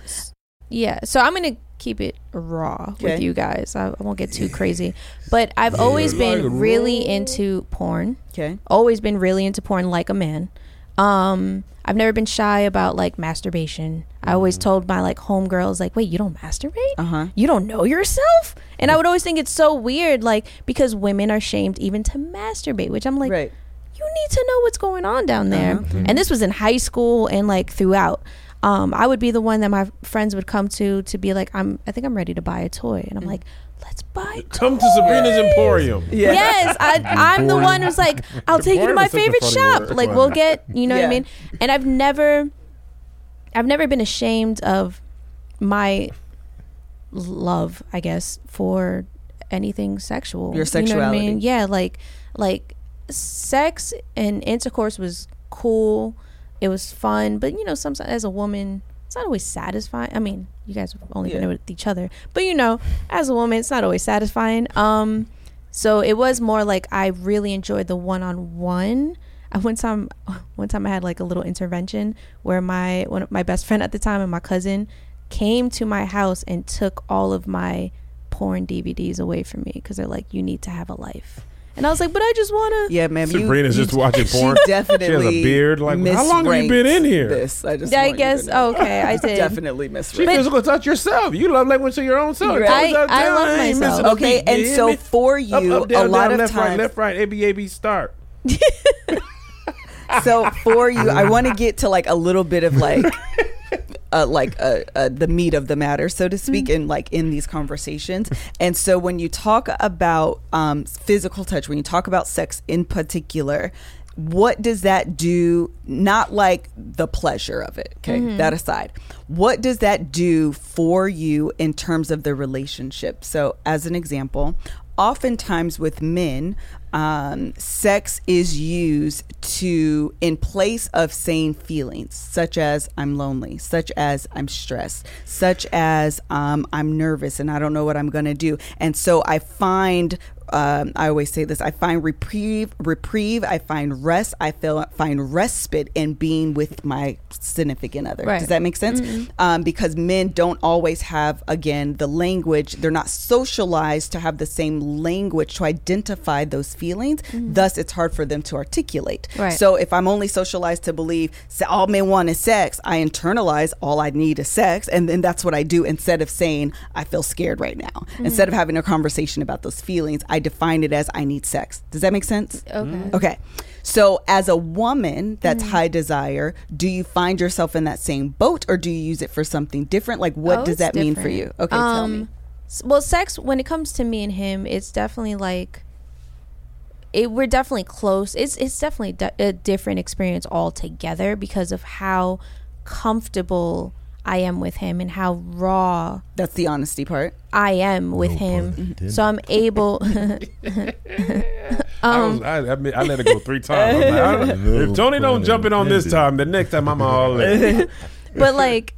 Yeah. So I'm going to keep it raw okay. with you guys. I, I won't get too crazy. But I've yeah, always been like really into porn. Okay. Always been really into porn like a man. Um, I've never been shy about like masturbation. Mm-hmm. I always told my like homegirls like, wait, you don't masturbate? Uh-huh. You don't know yourself? And I would always think it's so weird like because women are shamed even to masturbate, which I'm like, right. you need to know what's going on down there. Uh-huh. And this was in high school and like throughout. Um, I would be the one that my friends would come to to be like, I'm, I think I'm ready to buy a toy. And I'm like, let's buy toys. Come to Sabrina's Emporium. Yeah. Yes, I, I'm the one who's like, I'll take you to my favorite shop. Word. Like we'll get, you know yeah. what I mean? And I've never, I've never been ashamed of my love, I guess, for anything sexual. Your sexuality. You know what I mean? Yeah, like, like, sex and intercourse was cool, it was fun, but you know, sometimes as a woman it's not always satisfying. I mean, you guys have only yeah. been with each other, but you know, as a woman it's not always satisfying. Um so it was more like I really enjoyed the one-on-one. I one time one time I had like a little intervention where my one of my best friend at the time and my cousin came to my house and took all of my porn D V Ds away from me because they're like, you need to have a life. And I was like, but I just want to. Yeah, ma'am. Sabrina's you, just you, watching porn. She definitely. She has a beard. Like, how long have you been in here? This. I just. I guess. Oh, okay, I did. Definitely misread. She physical touch yourself. You love language to your own self. Right. I, I, I love I myself. Okay, and yeah, so for you, up, up, down, a lot down, of left, times. Left, right, left, right, A B A B, start. So for you, I want to get to like a little bit of like. Uh, like uh, uh, the meat of the matter, so to speak, mm-hmm. in like in these conversations. And so when you talk about um, physical touch, when you talk about sex in particular, what does that do? Not like the pleasure of it, okay, mm-hmm. that aside. What does that do for you in terms of the relationship? So as an example, oftentimes with men, um, sex is used to, in place of saying feelings such as I'm lonely, such as I'm stressed, such as um, I'm nervous and I don't know what I'm going to do. And so I find, um, I always say this, I find reprieve, reprieve, I find rest, I feel, find respite in being with my significant other. Right. Does that make sense? Mm-hmm. Um, because men don't always have, again, the language, they're not socialized to have the same language to identify those feelings, mm-hmm. thus it's hard for them to articulate. Right. So if I'm only socialized to believe all men want is sex, I internalize all I need is sex, and then that's what I do instead of saying I feel scared right now. Mm-hmm. Instead of having a conversation about those feelings, I define it as I need sex. Does that make sense? Okay. Okay. So as a woman that's mm-hmm. high desire, do you find yourself in that same boat or do you use it for something different? Like what oh, does that different. mean for you? Okay, um, tell me. Well, sex, when it comes to me and him, it's definitely like It, we're definitely close. It's it's definitely d- a different experience altogether because of how comfortable I am with him and how raw. That's the honesty part. I am with no him, so I'm able. um, I, was, I, I, I let it go three times. Like, I, if Tony don't jump in on this time, the next time I'm all in. But like.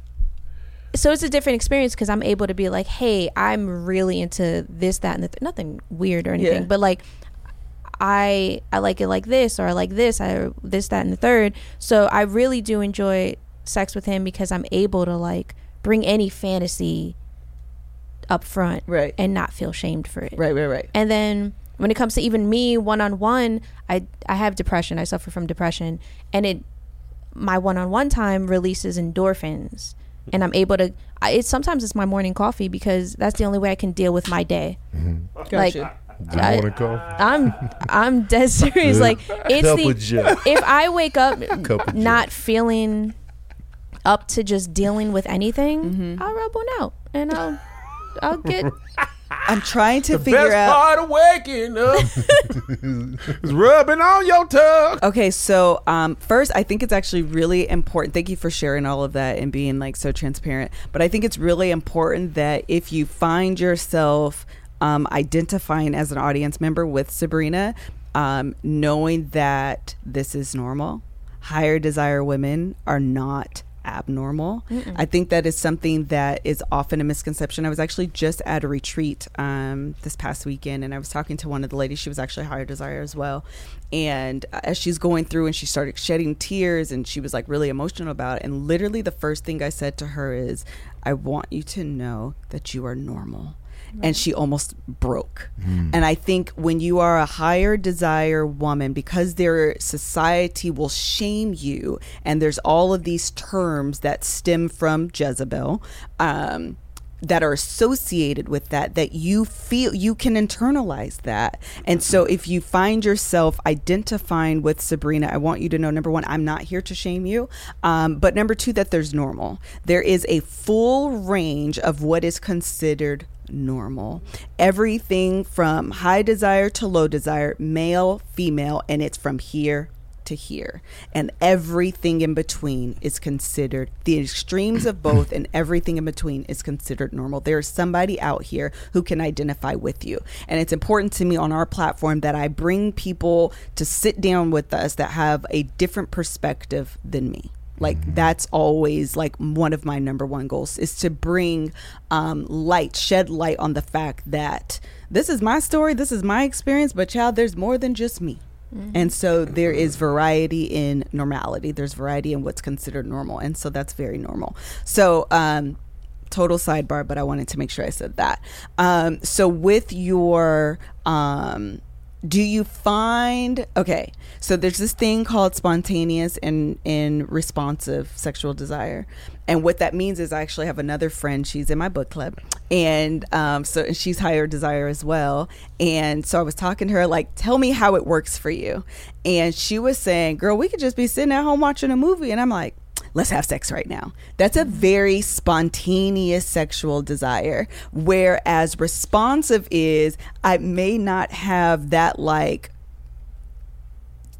So it's a different experience because I'm able to be like, hey, I'm really into this, that, and the th- nothing weird or anything, yeah. but like. I I like it like this or I like this I this that and the third. So I really do enjoy sex with him because I'm able to like bring any fantasy up front right. and not feel shamed for it. Right, right, right. And then when it comes to even me one on one, I I have depression. I suffer from depression, and it my one on one time releases endorphins. and I'm able to. I, it's sometimes it's my morning coffee because that's the only way I can deal with my day. Mm-hmm. Gotcha. Like, I, I'm I'm dead serious. Like it's the, if I wake up not feeling up to just dealing with anything, mm-hmm. I'll rub one out and I'll I'll get. I'm trying to the figure best out. Part of waking up is rubbing on your tongue. Okay, so um, first, I think it's actually really important. Thank you for sharing all of that and being like so transparent. But I think it's really important that if you find yourself um, identifying as an audience member with Sabrina, um, knowing that this is normal. Higher desire women are not abnormal. Mm-mm. I think that is something that is often a misconception. I was actually just at a retreat um, this past weekend, and I was talking to one of the ladies. She was actually higher desire as well. And as she's going through and she started shedding tears and she was like really emotional about it. And literally the first thing I said to her is, I want you to know that you are normal. Right. And she almost broke. Mm. And I think when you are a higher desire woman, because their society will shame you, and there's all of these terms that stem from Jezebel, um, that are associated with that, that you feel you can internalize that. And so if you find yourself identifying with Sabrina, I want you to know, number one, I'm not here to shame you. Um, but number two, that there's normal. There is a full range of what is considered normal. Everything from high desire to low desire, male, female, and it's from here to here, and everything in between is considered the extremes of both, and everything in between is considered normal. There's somebody out here who can identify with you, and it's important to me on our platform that I bring people to sit down with us that have a different perspective than me. Like mm-hmm. that's always like one of my number one goals, is to bring um, light, shed light on the fact that this is my story, this is my experience, but child, there's more than just me. Mm-hmm. And so there is variety in normality. There's variety in what's considered normal. And so that's very normal. So um, total sidebar, but I wanted to make sure I said that. Um, so with your... Um, do you find, okay, so there's this thing called spontaneous and, and responsive sexual desire. And what that means is I actually have another friend, she's in my book club, and um, so and she's higher desire as well. And so I was talking to her, like, tell me how it works for you. And she was saying, girl, we could just be sitting at home watching a movie. And I'm like, let's have sex right now. That's a very spontaneous sexual desire. Whereas responsive is, I may not have that like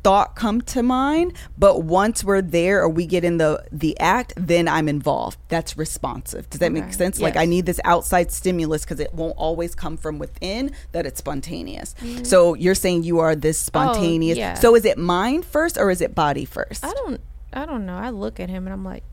thought come to mind, but once we're there or we get in the, the act, then I'm involved. That's responsive. Does that okay. make sense? Yes. Like I need this outside stimulus because it won't always come from within, that it's spontaneous. Mm. So you're saying you are this spontaneous. Oh, yeah. So is it mind first or is it body first? I don't I don't know. I look at him and I'm like,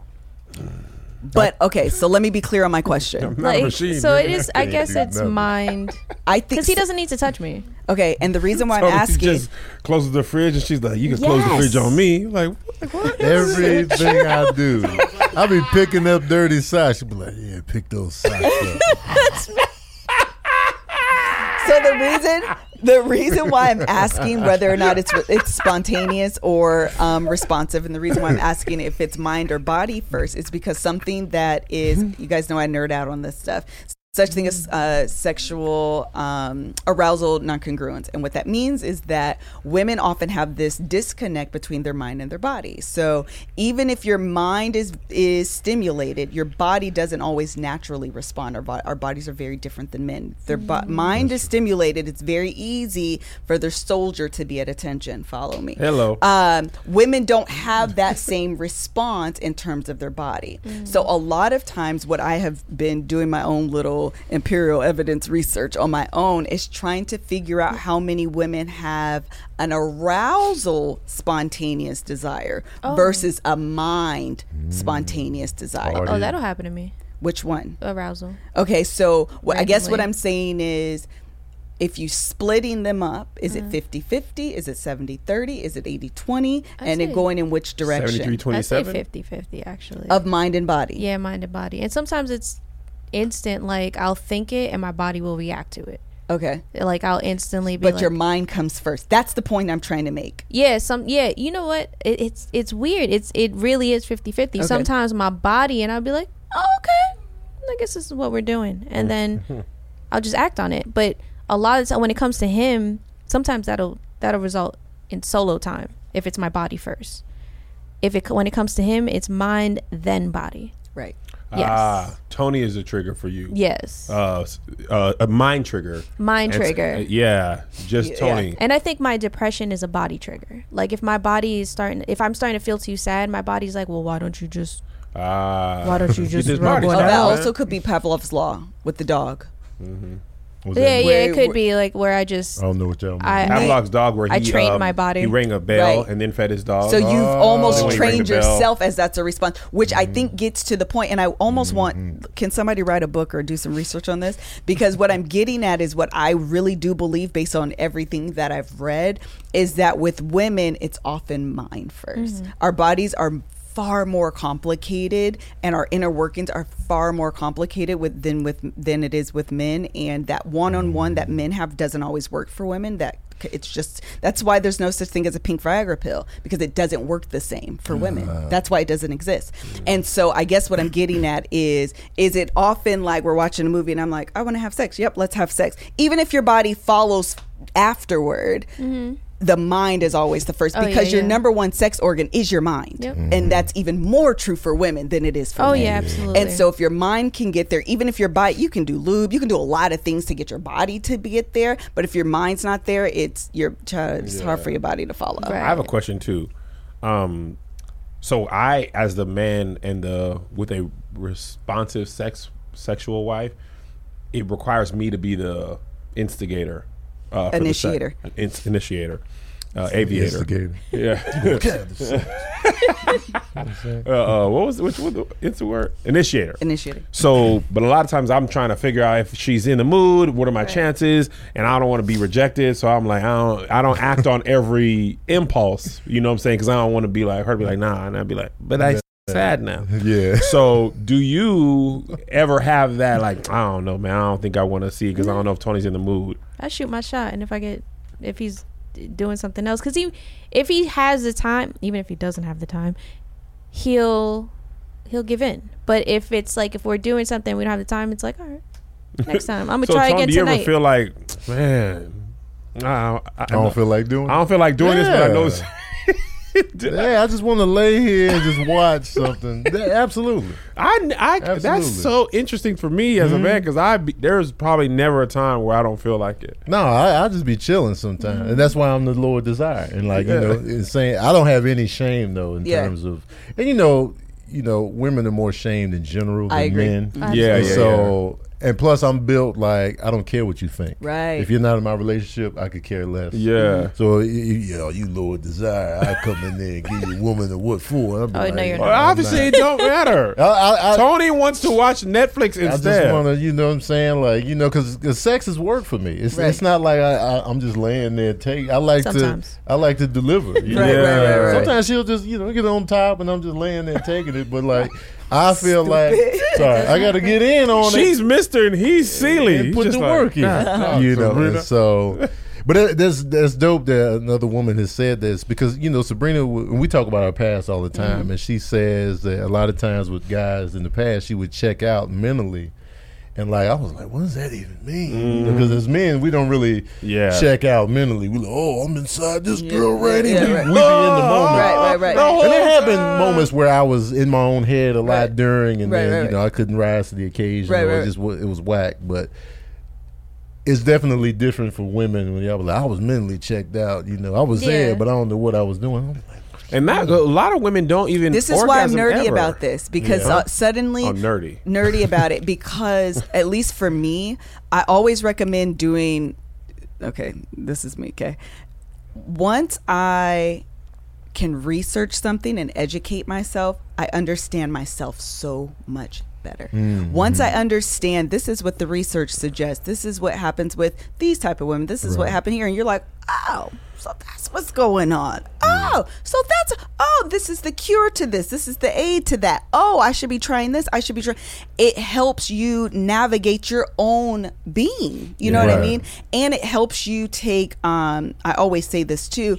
but okay. So let me be clear on my question. Like, machine, so man. It is. I guess it's nothing. Mind. I think because he doesn't need to touch me. Okay, and the reason why so I'm asking, she just closes the fridge and she's like, "You can yes. close the fridge on me." Like what? What? Everything I do, I be picking up dirty socks. She be like, "Yeah, pick those socks up." That's me. So the reason, the reason why I'm asking whether or not it's it's spontaneous or um, responsive, and the reason why I'm asking if it's mind or body first, is because something that is, you guys know I nerd out on this stuff. Such thing as uh, sexual um, arousal non-congruence. And what that means is that women often have this disconnect between their mind and their body. So even if your mind is is stimulated, your body doesn't always naturally respond. Our, bo- our bodies are very different than men. Their bo- mind is stimulated. It's very easy for their soldier to be at attention. Follow me. Hello. Um, women don't have that same response in terms of their body. Mm. So a lot of times what I have been doing my own little imperial evidence research on my own is trying to figure out how many women have an arousal spontaneous desire oh. versus a mind spontaneous desire. Oh, oh, that'll happen to me. Which one? Arousal. Okay, so wh- I guess what I'm saying is, if you splitting them up, is mm-hmm. it fifty-fifty? Is it seventy-thirty? Is it eighty-twenty? And it going in which direction? seventy-three twenty-seven? I say fifty-fifty, actually. Of mind and body. Yeah, mind and body. And sometimes it's instant, like I'll think it and my body will react to it. Okay, like I'll instantly be but like, your mind comes first. That's the point I'm trying to make. Yeah, some yeah you know what, it, it's it's weird. It's it really is fifty-fifty. Okay. Sometimes my body, and I'll be like, oh, okay, I guess this is what we're doing. And then I'll just act on it. But a lot of time when it comes to him, sometimes that'll that'll result in solo time if it's my body first. If it when it comes to him, it's mind then body. Right. Yes. Ah, Tony is a trigger for you. Yes. Uh, uh, a mind trigger. Mind and trigger. T- yeah, just yeah. Tony. And I think my depression is a body trigger. Like if my body is starting, if I'm starting to feel too sad, my body's like, well, why don't you just? Ah. Why don't you just? Rub oh, that also could be Pavlov's law with the dog. Mm-hmm. Yeah, yeah, it could be like where I just I don't know what y'all mean. Pavlov's dog where he I trained um, my body. He rang a bell right. and then fed his dog. So oh. you've almost trained yourself as that's a response, which mm-hmm. I think gets to the point. And I almost mm-hmm. want, can somebody write a book or do some research on this? Because what I'm getting at is what I really do believe based on everything that I've read is that with women, it's often mind first. Mm-hmm. Our bodies are far more complicated, and our inner workings are far more complicated with than with than it is with men. And that one-on-one that men have doesn't always work for women. That it's just that's why there's no such thing as a pink Viagra pill, because it doesn't work the same for women. Uh, that's why it doesn't exist. And so I guess what I'm getting at is is it often like we're watching a movie and I'm like, I want to have sex. Yep, let's have sex. Even if your body follows afterward. Mm-hmm. The mind is always the first because oh, yeah, yeah. your number one sex organ is your mind. Yep. Mm-hmm. And that's even more true for women than it is for oh, men. Oh, yeah, absolutely. And so if your mind can get there, even if your body, you can do lube, you can do a lot of things to get your body to get there. But if your mind's not there, it's, your, it's yeah. hard for your body to follow. Right. I have a question, too. Um, so I, as the man and the with a responsive sex sexual wife, it requires me to be the instigator. Uh, initiator. In- initiator. Uh, aviator. Instigator. Yeah. uh, uh, what was which, what the, it's the word? Initiator. Initiator. So, but a lot of times I'm trying to figure out if she's in the mood, what are my right. chances, and I don't want to be rejected. So I'm like, I don't, I don't act on every impulse, you know what I'm saying? Because I don't want to be like, her be like, nah, and I'd be like, but I. sad now. Yeah. So do you ever have that like, I don't know, man, I don't think I want to see because I don't know if Tony's in the mood. I shoot my shot, and if I get if he's doing something else, because he if he has the time, even if he doesn't have the time, he'll he'll give in. But if it's like if we're doing something we don't have the time, it's like, all right, next time I'm gonna so try Tony, again tonight. Do you ever feel like, man, I, I, I, I don't feel like doing. I don't feel like doing yeah. this, but I know. It's yeah, I, I just want to lay here and just watch something. That, absolutely. I, I absolutely. That's so interesting for me as mm-hmm. a man, because I be, there's probably never a time where I don't feel like it. No, I, I just be chilling sometimes, mm-hmm. and that's why I'm the Lord Desire, and like yeah. you know, and saying I don't have any shame though in yeah. terms of, and you know, you know, women are more shamed in general than I agree. Men. Absolutely. Yeah, yeah. So. And plus, I'm built like I don't care what you think. Right. If you're not in my relationship, I could care less. Yeah. So you, you know, you Lord Desire, I come in there and give you a woman a what for? Oh like, no, you're well, not. Obviously, not. It don't matter. I, I, I, Tony wants to watch Netflix instead. I just want to, you know, what I'm saying, like you know, because sex is work for me. It's right. it's not like I, I I'm just laying there take. I like Sometimes. to I like to deliver. Right, yeah. right, right, right. Sometimes she'll just you know get on top and I'm just laying there taking it, but like. I feel Stupid. like sorry, I got to get in on She's it. She's Mister and he's Sealy. And put Just the like, work in, nah, you know. And so, but it, that's that's dope that another woman has said this because you know Sabrina. We talk about our past all the time, mm-hmm. and she says that a lot of times with guys in the past, she would check out mentally. And like I was like, what does that even mean? Mm-hmm. Because as men, we don't really yeah. check out mentally. We like, oh, I'm inside this yeah. girl right yeah, here. Yeah, right. We be oh, in the moment. Right, right, right. The and there have been moments where I was in my own head a lot right. during, and right, then right, you know right. I couldn't rise to the occasion. Right, right. It just it was whack. But it's definitely different for women when y'all were like, I was mentally checked out. You know, I was yeah. there, but I don't know what I was doing. I'm like, and that, a lot of women don't even This is why I'm nerdy ever. about this because yeah. uh, suddenly oh, nerdy. nerdy about it because at least for me, I always recommend doing, okay, this is me, okay. Once I can research something and educate myself, I understand myself so much better. Mm-hmm. Once I understand this is what the research suggests, this is what happens with these type of women, this is right. what happened here, and you're like, oh, so that's what's going on. Oh, so that's, oh, this is the cure to this. This is the aid to that. Oh, I should be trying this. I should be trying. It helps you navigate your own being. You know right. what I mean? And it helps you take, um, I always say this too,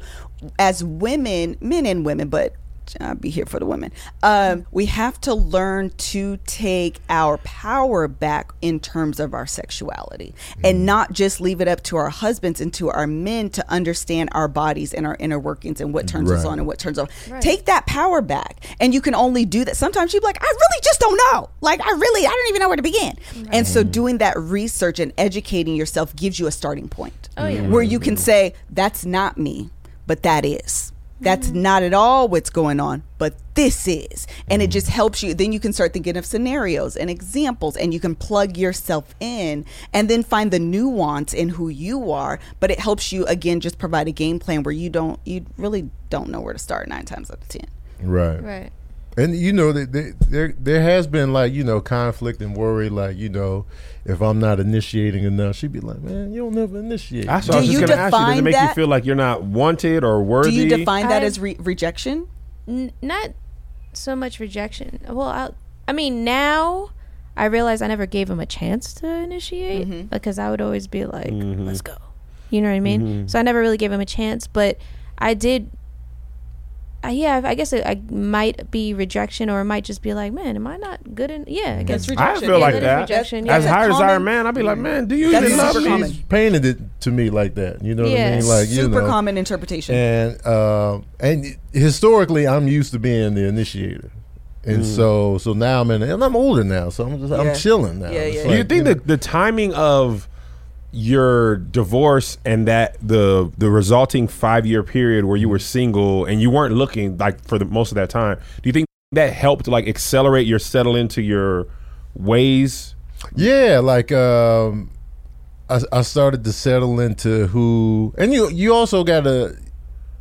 as women, men and women, but I'll be here for the women. Um, we have to learn to take our power back in terms of our sexuality mm. and not just leave it up to our husbands and to our men to understand our bodies and our inner workings and what turns right. us on and what turns off. Right. Take that power back. And you can only do that. Sometimes you'd be like, I really just don't know. Like, I really, I don't even know where to begin. Right. And so doing that research and educating yourself gives you a starting point oh, yeah. where you can say, that's not me, but that is. That's mm-hmm. not at all what's going on, but this is. And it just helps you. Then you can start thinking of scenarios and examples, and you can plug yourself in and then find the nuance in who you are. But it helps you, again, just provide a game plan where you don't, you really don't know where to start nine times out of ten. Right. Right. And, you know, they, they, there there has been, like, you know, conflict and worry, like, you know, if I'm not initiating enough, she'd be like, man, you don't never initiate. I, so do I was just going to ask you, does it make that, you feel like you're not wanted or worthy? Do you define that I, as re- rejection? N- not so much rejection. Well, I, I mean, now I realize I never gave him a chance to initiate mm-hmm. because I would always be like, mm-hmm. let's go. You know what I mean? Mm-hmm. So I never really gave him a chance, but I did... Uh, yeah, I guess it I might be rejection, or it might just be like, man, am I not good in? Yeah, I guess rejection. I feel yeah, like that. that. Yeah. As high as Iron Man, I'd be like, man, do you that's even love me? She's painted it to me like that. You know yeah. what I mean? Like, super you know, common interpretation. And uh, and historically, I'm used to being the initiator. And mm. so so now I'm in, and I'm older now, so I'm just yeah. I'm chilling now. Yeah, yeah. Like, do you think you know, that the timing of your divorce and that the the resulting five-year period where you were single and you weren't looking like for the most of that time, do you think that helped like accelerate your settle into your ways? Yeah, like um I, I started to settle into who, and you you also gotta,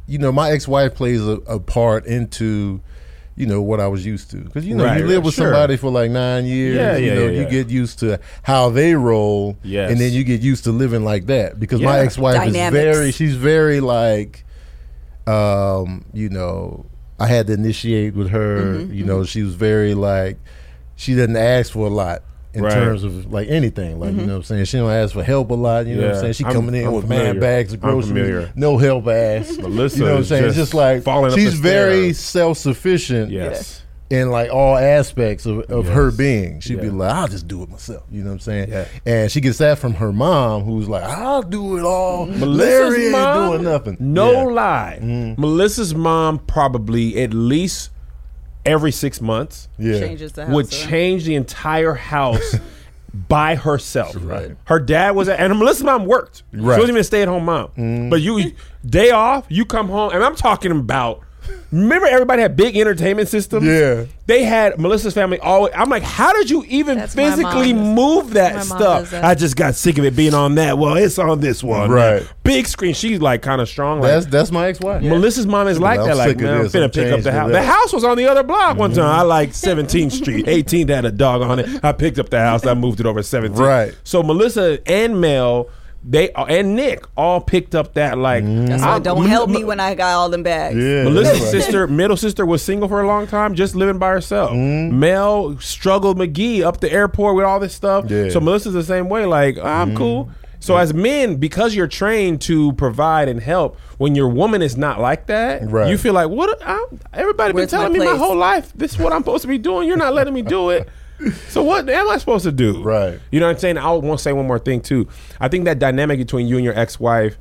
you know, my ex-wife plays a, a part into, you know, what I was used to. Because, you know, right, you live with sure. somebody for like nine years. Yeah, yeah, you know, yeah, yeah. you get used to how they roll. Yes. And then you get used to living like that. Because yeah. my ex-wife Dynamics. is very, she's very like, um, you know, I had to initiate with her. Mm-hmm, you know, mm-hmm. she was very like, she didn't ask for a lot. In right. terms of like anything, like mm-hmm. you know what I'm saying, she don't ask for help a lot. You yeah. know what I'm saying, she I'm, coming in I'm with familiar. man bags of groceries, no help ass. Melissa, you know what I'm saying, just it's just like falling she's very self sufficient. Yes. In like all aspects of, of yes. her being, she'd yeah. be like, I'll just do it myself. You know what I'm saying, yeah. and she gets that from her mom, who's like, I'll do it all. Larry ain't mom, doing nothing. No yeah. lie, mm-hmm. Melissa's mom probably at least. Every six months, yeah. changes the house would around. change the entire house by herself. Right. Her dad was, at, and Melissa's mom worked. Right. She wasn't even a stay-at-home mom. Mm. But you day off, you come home, and I'm talking about. Remember, everybody had big entertainment systems. Yeah, they had Melissa's family. Always, I'm like, how did you even That's physically move that stuff? That. I just got sick of it being on that. Well, it's on this one, right? Man. Big screen. She's like kind of strong. Like, that's that's my ex-wife. Yeah. Melissa's mom is like I'm that. Like, man, I'm finna I'm pick up the house. The house was on the other block mm-hmm. one time. I like seventeenth Street, eighteenth had a dog on it. I picked up the house. I moved it over to seventeenth. Right. So Melissa and Mel. They and Nick all picked up that like that's why don't m- help me when I got all them bags. Yeah, Melissa's right. sister, middle sister, was single for a long time, just living by herself. Mm-hmm. Mel struggled McGee up the airport with all this stuff. Yeah. So Melissa's the same way. Like I'm mm-hmm. cool. So yeah. as men, because you're trained to provide and help, when your woman is not like that, right. you feel like what? I'm, everybody Where's been telling my me place? my whole life this is what I'm supposed to be doing. You're not letting me do it. So what am I supposed to do? Right. You know what I'm saying? I want to say one more thing too. I think that dynamic between you and your ex-wife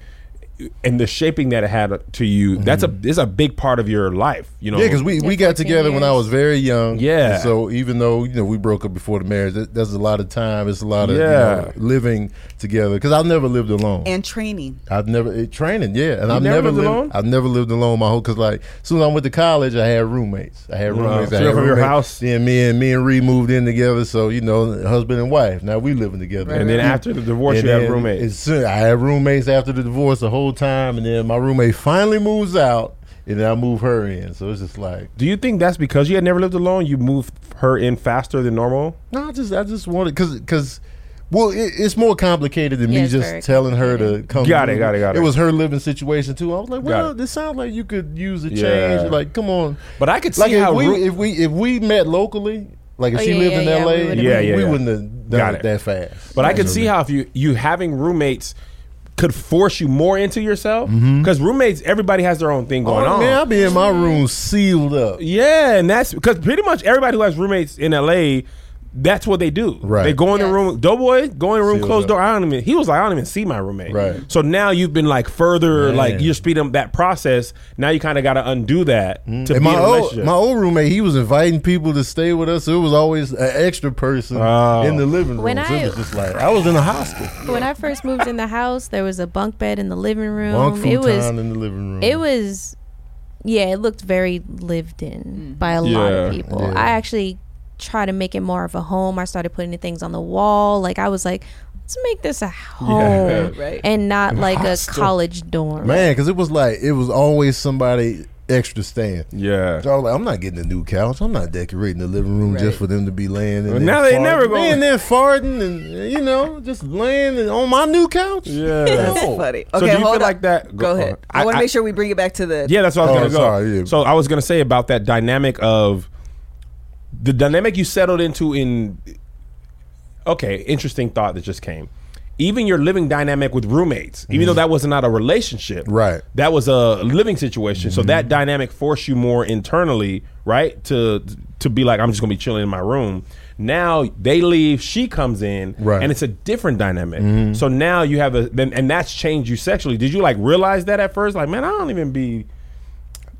and the shaping that it had to you, mm-hmm. that's a is a big part of your life. You know? Yeah, because we, we got together years. when I was very young. Yeah. So even though you know we broke up before the marriage, that, that's a lot of time. It's a lot of yeah. you know, living together because I've never lived alone. And training. I've never it, training. Yeah, and you I've never, never lived alone. I've never lived alone my whole because like as soon as I went to college, I had roommates. I had roommates. Wow. I had from roommates. Your house. Then me and me and Ree moved in together. So you know, husband and wife. Now we living together. Right. And then after the divorce, and you have roommates. I had roommates after the divorce. The whole time, and then my roommate finally moves out, and then I move her in. So it's just like, do you think that's because you had never lived alone? You moved her in faster than normal? No, I just, I just wanted because, because, well, it, it's more complicated than yeah, me just telling her to come. Got it, got it, got it. It was her living situation too. I was like, well, this sounds like you could use a yeah. change. Like, come on, but I could see like how if we, ro- if we if we met locally. Like if oh, she yeah, lived yeah, in L A, yeah, we, yeah, we yeah. wouldn't have done got it that fast. But I could see how if you you having roommates could force you more into yourself, because mm-hmm. roommates, everybody has their own thing going oh, on. Man, I be in my room sealed up. Yeah, and that's because pretty much everybody who has roommates in L A, that's what they do. Right. They go in yes. the room, Doughboy, go in the room, sealed close up. Door. I don't even. He was like, I don't even see my roommate. Right. So now you've been like further, man. Like you're speeding up that process. Now you kind of got to undo that mm-hmm. to and be my in a relationship. Old, my old roommate, he was inviting people to stay with us. So it was always an extra person oh. in the living room. When so I, it was just like I was in a hospital. When I first moved in the house, there was a bunk bed in the living room. Bunk futon it was in the living room. It was, yeah, it looked very lived in by a yeah. lot of people. Yeah. I actually. Try to make it more of a home. I started putting things on the wall. Like I was like, let's make this a home yeah, right. and not like hostel. A college dorm. Man, because it was like it was always somebody extra staying. Yeah, so I was like, I'm not getting a new couch. I'm not decorating the living room right. just for them to be laying. In well, now farting. They never going in there farting and you know just laying on my new couch. Yeah, that's no. funny. Okay, so do you hold feel up. Like that? Go, Go ahead. I, I want to make sure we bring it back to the. Yeah, that's what I was oh, gonna go. Sorry, yeah. So I was gonna say about that dynamic of. The dynamic you settled into in, okay, interesting thought that just came. Even your living dynamic with roommates, even mm. though that was not a relationship, right? That was a living situation. Mm-hmm. So that dynamic forced you more internally, right? To to be like, I'm just gonna be chilling in my room. Now they leave, she comes in, right. and it's a different dynamic. Mm-hmm. So now you have a, and that's changed you sexually. Did you like realize that at first? Like, man, I don't even be.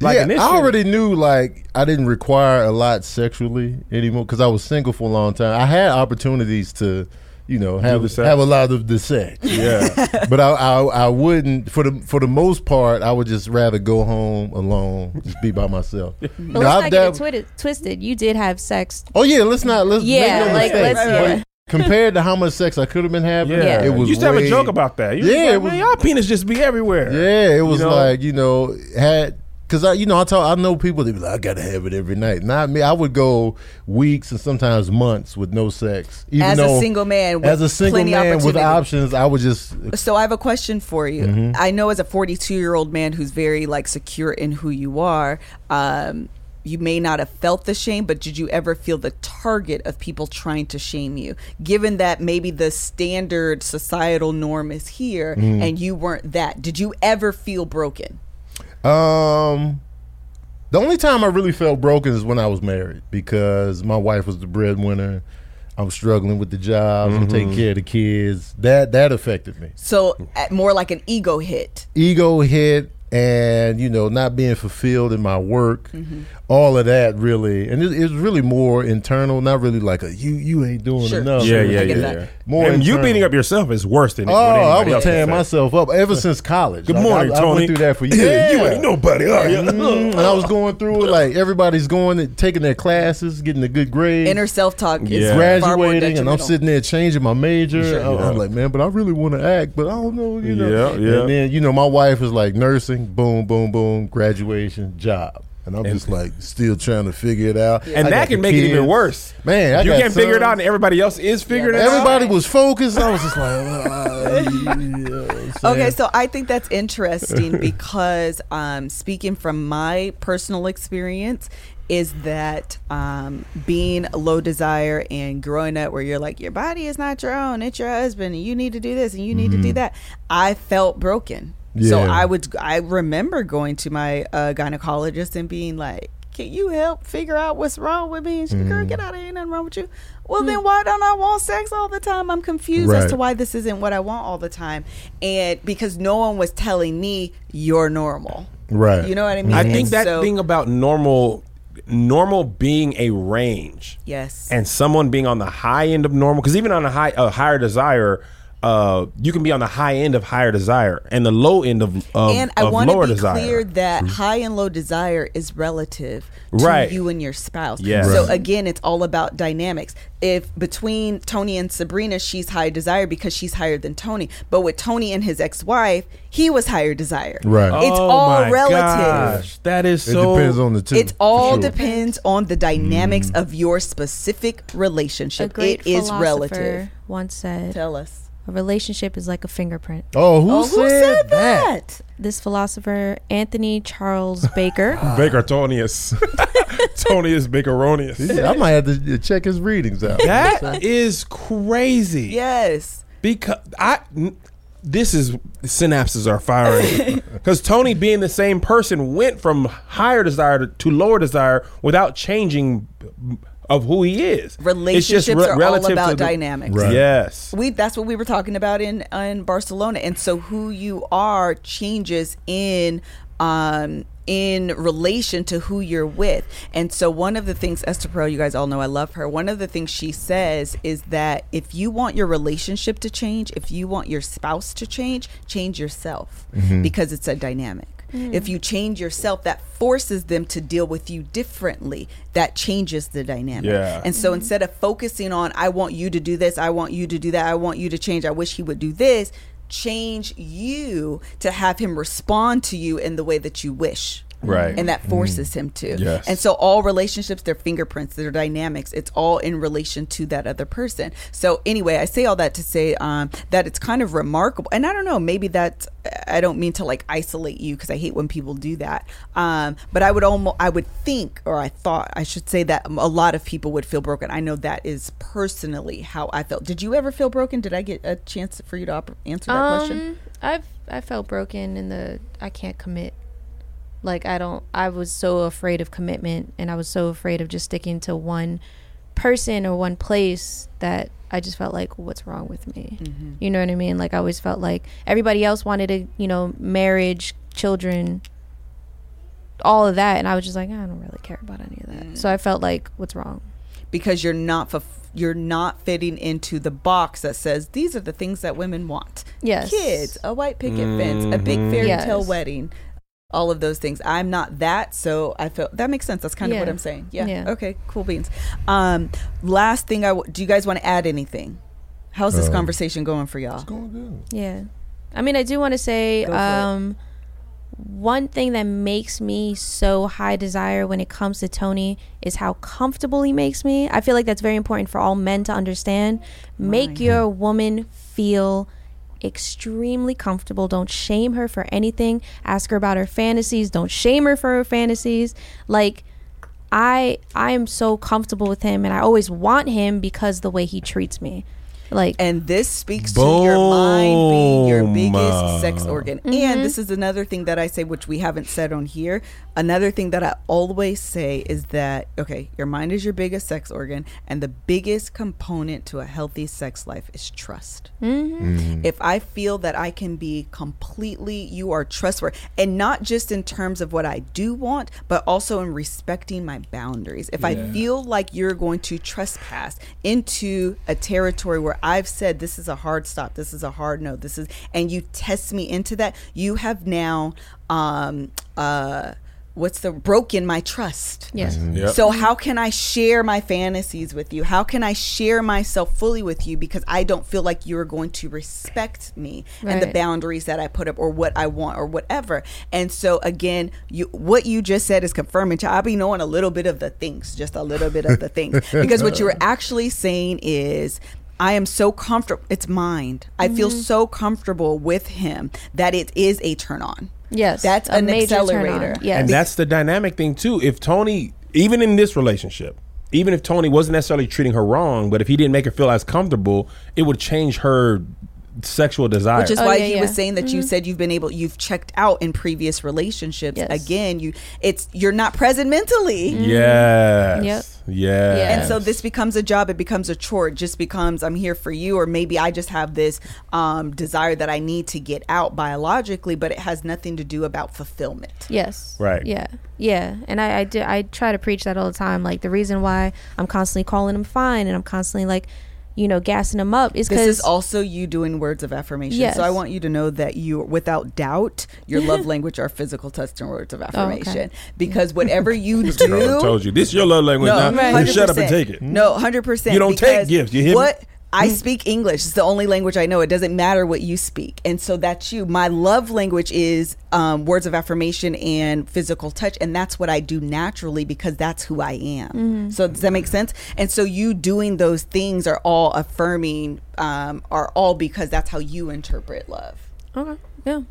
Like yeah, I already knew like I didn't require a lot sexually anymore because I was single for a long time. I had opportunities to, you know, have have a lot of the sex. Yeah, but I, I I wouldn't for the for the most part. I would just rather go home alone, just be by myself. But now, let's I've not get dab- it twi- twisted. You did have sex. Oh yeah, let's not let's yeah make no like mistakes. Let's. Yeah. Compared to how much sex I could have been having, yeah. it was. You used to have a joke about that. You yeah, like, was, man, y'all penis just be everywhere. Yeah, it was you know? Like you know had. Cause I, you know, I talk, I know people that be like, I gotta have it every night. Not me. I would go weeks and sometimes months with no sex. Even as though, a single man, with as a single man with options, I would just. So I have a question for you. Mm-hmm. I know as a forty-two-year-old man who's very like secure in who you are, um, you may not have felt the shame, but did you ever feel the target of people trying to shame you? Given that maybe the standard societal norm is here, mm. and you weren't that, did you ever feel broken? Um, the only time I really felt broken is when I was married because my wife was the breadwinner. I'm struggling with the jobs. Mm-hmm. I'm taking care of the kids. That that affected me. So more like an ego hit. Ego hit and, you know, not being fulfilled in my work. Mm-hmm. All of that really. And it, it was really more internal, not really like a you you ain't doing sure. enough. Yeah, yeah, yeah. yeah. More and internal. You beating up yourself is worse than oh, I was tearing myself up ever since college. Good like, morning, I, Tony. I went through that for years. Yeah. You ain't nobody, are you? Mm-hmm. And I was going through it like everybody's going, and taking their classes, getting a good grade. Inner self-talk yeah. is graduating, and I'm sitting there changing my major. Sure, I'm, yeah. I'm like, man, but I really want to act, but I don't know, you know. Yeah, yeah. And then you know, my wife is like nursing, boom, boom, boom, graduation, job. And I'm and just like still trying to figure it out. Yeah. And I that can make kids. It even worse. Man, I you got can't sons. Figure it out and everybody else is figuring yeah, it everybody out. Everybody was focused. I was just like, uh, yeah, okay, so I think that's interesting because um, speaking from my personal experience is that um, being low desire and growing up where you're like, your body is not your own. It's your husband and you need to do this and you need mm-hmm. to do that. I felt broken. Yeah. So I would, I remember going to my uh, gynecologist and being like, can you help figure out what's wrong with me? And she, mm. girl, get out of here, nothing wrong with you. Well, mm. then why don't I want sex all the time? I'm confused right. as to why this isn't what I want all the time. And because no one was telling me you're normal. Right. You know what I mean? I think and that so, thing about normal, normal being a range. Yes. And someone being on the high end of normal, because even on a high, a higher desire, Uh, you can be on the high end of higher desire and the low end of, of, and I of lower desire. And I want to be clear that high and low desire is relative to right. you and your spouse. Yes. Right. So again, it's all about dynamics. If between Tony and Sabrina, she's high desire because she's higher than Tony. But with Tony and his ex-wife, he was higher desire. Right. Oh, it's all relative. Gosh. That is so. It depends on the two. It all sure. depends on the dynamics mm. of your specific relationship. A great it is relative. Once said. Tell us. A relationship is like a fingerprint. Oh, who, oh, who said, said that? that? This philosopher, Anthony Charles Baker. Bakertonius. Tonius Bakeronius. Yeah, I might have to check his readings out. That is crazy. Yes. Because I, this is synapses are firing because Tony, being the same person, went from higher desire to lower desire without changing of who he is. Relationships it's just re- are all about the, dynamics. Right. Yes, we that's what we were talking about in in Barcelona, and so who you are changes in. Um, in relation to who you're with. And so one of the things, Esther Perel, you guys all know I love her, one of the things she says is that if you want your relationship to change, if you want your spouse to change, change yourself, mm-hmm. because it's a dynamic. Mm-hmm. If you change yourself, that forces them to deal with you differently. That changes the dynamic. Yeah. And so mm-hmm. instead of focusing on, I want you to do this, I want you to do that, I want you to change, I wish he would do this, change you to have him respond to you in the way that you wish. Right. And that forces mm-hmm. him to. Yes. And so all relationships, their fingerprints, their dynamics, it's all in relation to that other person. So anyway, I say all that to say um, that it's kind of remarkable. And I don't know, maybe that's, I don't mean to like isolate you because I hate when people do that. Um, but I would almost, I would think, or I thought I should say that a lot of people would feel broken. I know that is personally how I felt. Did you ever feel broken? Did I get a chance for you to op- answer that um, question? I've, I felt broken in the, I can't commit. Like, I don't, I was so afraid of commitment, and I was so afraid of just sticking to one person or one place that I just felt like, what's wrong with me? Mm-hmm. You know what I mean? Like, I always felt like everybody else wanted a, you know, marriage, children, all of that. And I was just like, I don't really care about any of that. Mm-hmm. So I felt like, what's wrong? Because you're not fulfilled. You're not fitting into the box that says these are the things that women want. Yes. Kids, a white picket mm-hmm. fence, a big fairy yes. tale wedding. All of those things. I'm not that, so I feel that makes sense. That's kind yeah. of what I'm saying. Yeah. yeah. Okay. Cool beans. Um, last thing, I w- do you guys want to add anything? How's this um, conversation going for y'all? It's going good. Yeah. I mean, I do want to say um, one thing that makes me so high desire when it comes to Tony is how comfortable he makes me. I feel like that's very important for all men to understand. Make Mine. your woman feel extremely comfortable. Don't shame her for anything. Ask her about her fantasies. Don't shame her for her fantasies. Like, I I am so comfortable with him, and I always want him because the way he treats me. Like, and this speaks boom. to your mind being your biggest sex organ. Mm-hmm. And this is another thing that I say, which we haven't said on here. Another thing that I always say is that, okay, your mind is your biggest sex organ, and the biggest component to a healthy sex life is trust. Mm-hmm. Mm-hmm. If I feel that I can be completely, you are trustworthy, and not just in terms of what I do want, but also in respecting my boundaries. If yeah. I feel like you're going to trespass into a territory where I've said this is a hard stop, this is a hard no, this is, and you test me into that, you have now um uh what's the broken my trust. Yes. Mm-hmm. Yep. So how can I share my fantasies with you? How can I share myself fully with you? Because I don't feel like you're going to respect me right. and the boundaries that I put up or what I want or whatever. And so again, you, what you just said is confirming. I'll be knowing a little bit of the things, just a little bit of the things. Because what you're actually saying is, I am so comfortable. It's mine. I mm-hmm. feel so comfortable with him that it is a turn on. Yes. That's an accelerator. Yes. And that's the dynamic thing, too. If Tony, even in this relationship, even if Tony wasn't necessarily treating her wrong, but if he didn't make her feel as comfortable, it would change her sexual desire, which is oh, why yeah, he yeah. was saying that mm-hmm. you said you've been able you've checked out in previous relationships. Yes. Again, you it's you're not present mentally. Mm-hmm. Yes. Yep. Yes. And so this becomes a job, it becomes a chore, it just becomes I'm here for you, or maybe I just have this um desire that I need to get out biologically, but it has nothing to do about fulfillment. Yes. Right. Yeah. Yeah. And I, I do I try to preach that all the time. Like, the reason why I'm constantly calling him fine and I'm constantly like, you know, gassing them up is because this is also you doing words of affirmation. Yes. So I want you to know that you, without doubt, your love language are physical touch and words of affirmation. Oh, okay. Because whatever you do, I told you this is your love language. No, now right. you shut up and take it. No, one hundred percent. You don't take gifts. You hear what? Me? I speak English. It's the only language I know. It doesn't matter what you speak. And so that's you. My love language is um, words of affirmation and physical touch. And that's what I do naturally because that's who I am. Mm-hmm. So does that make sense? And so you doing those things are all affirming, um, are all because that's how you interpret love. Okay. Yeah.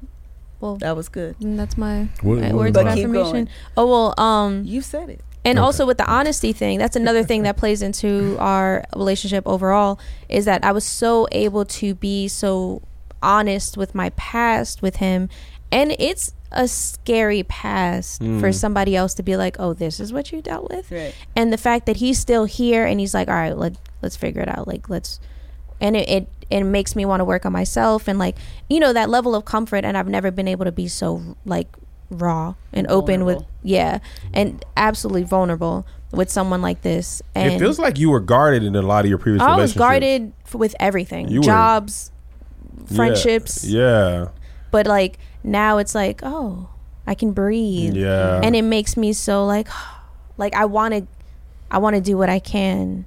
Well, that was good. That's my, what, my what words of affirmation. Oh, well. Um, you said it. And okay. also with the honesty thing, that's another thing that plays into our relationship overall, is that I was so able to be so honest with my past with him. And it's a scary past mm. for somebody else to be like, oh, this is what you dealt with. Right. And the fact that he's still here and he's like, all right, let, let's figure it out. Like, let's, and it, it, it makes me want to work on myself and, like, you know, that level of comfort. And I've never been able to be so, like, raw and vulnerable. Open with, yeah, and absolutely vulnerable with someone like this. And it feels like you were guarded in a lot of your previous I relationships. I was guarded f- with everything. You Jobs, were, friendships. Yeah, yeah. But, like, now it's like, oh, I can breathe. Yeah. And it makes me so, like, like I want to, I want to do what I can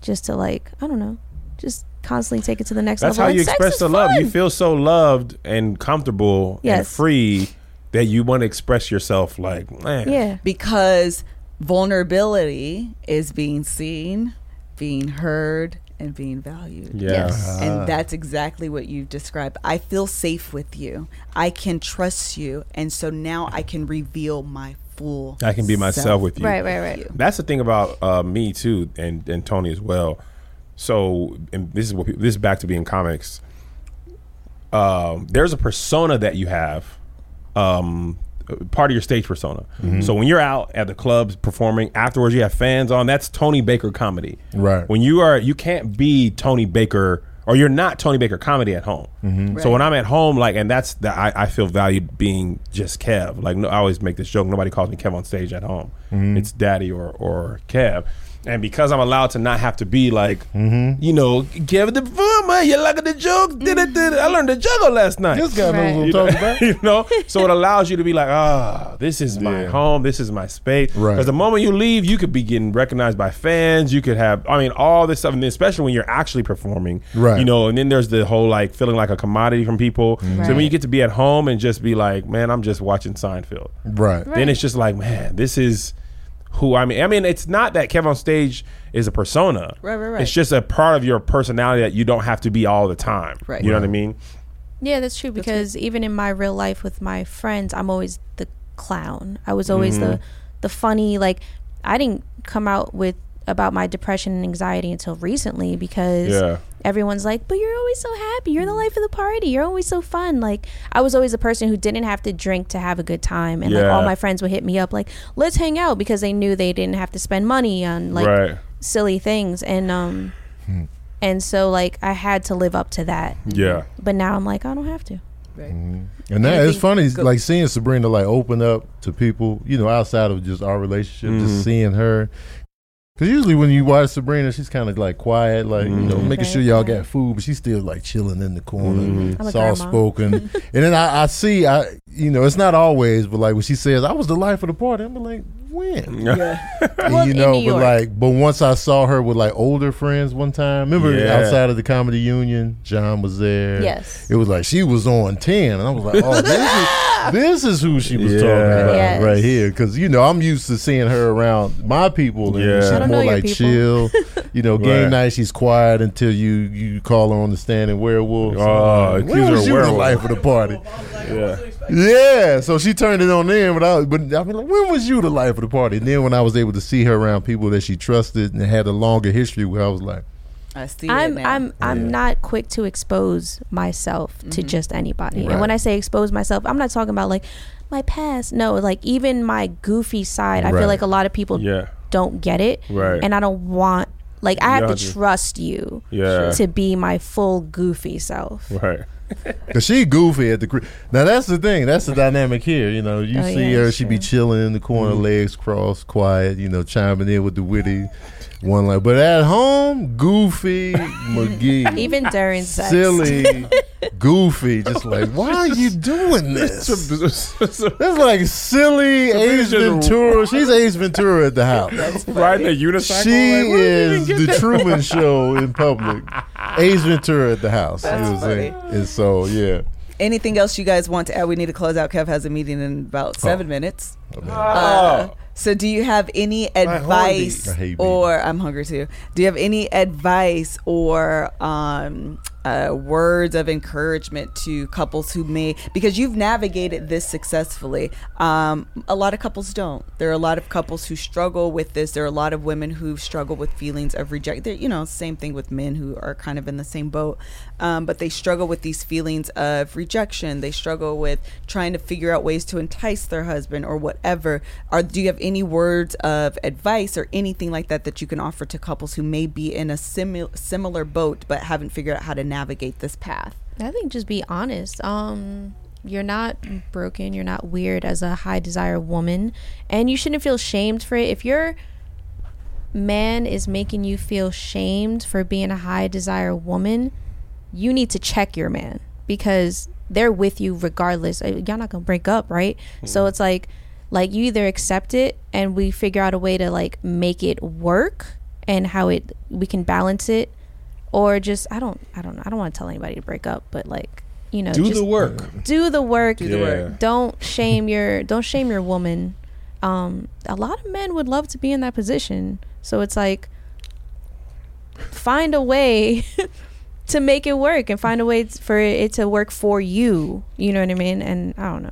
just to, like, I don't know, just constantly take it to the next That's level. That's how, like, you express the love. Fun. You feel so loved and comfortable yes. and free that you want to express yourself, like, man. Yeah. Because vulnerability is being seen, being heard, and being valued. Yeah. Yes. And that's exactly what you described. I feel safe with you. I can trust you. And so now I can reveal my full I can be myself self. With you. Right, right, right. That's the thing about uh, me, too, and, and Tony as well. So, and this is what people, this is back to being comics. Um, there's a persona that you have, um, part of your stage persona. Mm-hmm. So when you're out at the clubs performing, afterwards you have fans on. That's Tony Baker comedy. Right. When you are, you can't be Tony Baker, or you're not Tony Baker comedy at home. Mm-hmm. Right. So when I'm at home, like, and that's the, I, I feel valued being just Kev. Like, no, I always make this joke. Nobody calls me Kev on stage at home. Mm-hmm. It's Daddy or or Kev. And because I'm allowed to not have to be like, mm-hmm. you know, give it the fun, you like the jokes. Mm-hmm. I learned to juggle last night. This guy knows what I'm talking about. You know, so it allows you to be like, ah, oh, this is my yeah. home. This is my space. Because right. the moment you leave, you could be getting recognized by fans. You could have, I mean, all this stuff. And especially when you're actually performing, right. you know, and then there's the whole, like, feeling like a commodity from people. Mm-hmm. Right. So when you get to be at home and just be like, man, I'm just watching Seinfeld. Right. Then right. it's just like, man, this is who I mean. I mean, it's not that Kev on Stage is a persona. Right, right, right. It's just a part of your personality that you don't have to be all the time. Right. You know right. what I mean? Yeah, that's true. Because that's right. even in my real life with my friends, I'm always the clown. I was always mm-hmm. the the funny. Like, I didn't come out with about my depression and anxiety until recently because yeah. everyone's like, but you're always so happy. You're the life of the party. You're always so fun. Like, I was always a person who didn't have to drink to have a good time. And yeah. like all my friends would hit me up like, let's hang out, because they knew they didn't have to spend money on like right. silly things. And, um, hmm. and so like I had to live up to that. Yeah. But now I'm like, I don't have to. Right. Mm-hmm. And that it's funny, go- like seeing Sabrina like open up to people, you know, outside of just our relationship, mm-hmm. just seeing her. Because usually when you watch Sabrina, she's kind of like quiet, like, mm-hmm. you know, making sure y'all got food, but she's still like chilling in the corner, mm-hmm. soft spoken. And then I, I see, I you know, it's not always, but like when she says, I was the life of the party, I'm like, when? Yeah. Well, you know, but like, but once I saw her with like older friends one time, remember yeah. outside of the comedy union, John was there. Yes. It was like she was on ten, and I was like, oh, this is. This is who she was yeah. talking about yes. right here, because you know I'm used to seeing her around my people, and yeah. she's more like chill. You know, game right. night she's quiet until you you call her on the stand and werewolves. Oh, accuse her of werewolf. The life of the party. Like, yeah. yeah, so she turned it on then, but I but I mean, like, when was you the life of the party? And then when I was able to see her around people that she trusted and had a longer history with, I was like, I see I'm, it now. I'm, yeah. I'm not quick to expose myself mm-hmm. to just anybody. Right. And when I say expose myself, I'm not talking about like my past. No, like even my goofy side. Right. I feel like a lot of people yeah. don't get it. Right. And I don't want, like, I have to trust you yeah. to be my full goofy self. Right. Cause she goofy at the cre- now that's the thing, that's the dynamic here, you know, you oh, see yeah, her she true. Be chilling in the corner, mm-hmm. legs crossed, quiet, you know, chiming in with the witty one line, but at home goofy McGee, even during sex silly goofy, just like, why are you doing this? That's like silly Ace Ventura. She's Ace Ventura at the house, riding a unicycle. She like, is the Truman Show in public. Ace Ventura at the house. That's funny. And so, yeah. Anything else you guys want to add? We need to close out. Kev has a meeting in about seven oh. minutes. Okay. Uh, so do you have any advice or, I'm hungry too. Do you have any advice or um, uh, words of encouragement to couples who may, because you've navigated this successfully. Um, a lot of couples don't. There are a lot of couples who struggle with this. There are a lot of women who struggle with feelings of rejection. You know, same thing with men who are kind of in the same boat, um, but they struggle with these feelings of rejection. They struggle with trying to figure out ways to entice their husband or whatever. Are, do you have any words of advice or anything like that that you can offer to couples who may be in a similar similar boat but haven't figured out how to navigate this path? I think just be honest. Um, you're not broken. You're not weird as a high desire woman, and you shouldn't feel shamed for it. If your man is making you feel shamed for being a high desire woman, you need to check your man, because they're with you regardless. Y'all not gonna break up, right? Mm-hmm. So it's like, like you either accept it and we figure out a way to like make it work and how it we can balance it, or just I don't I don't I don't want to tell anybody to break up, but like, you know, do just the work. Do the work. Do the yeah. work. Don't shame your don't shame your woman. Um, a lot of men would love to be in that position, so it's like find a way to make it work and find a way for it to work for you. You know what I mean? And I don't know.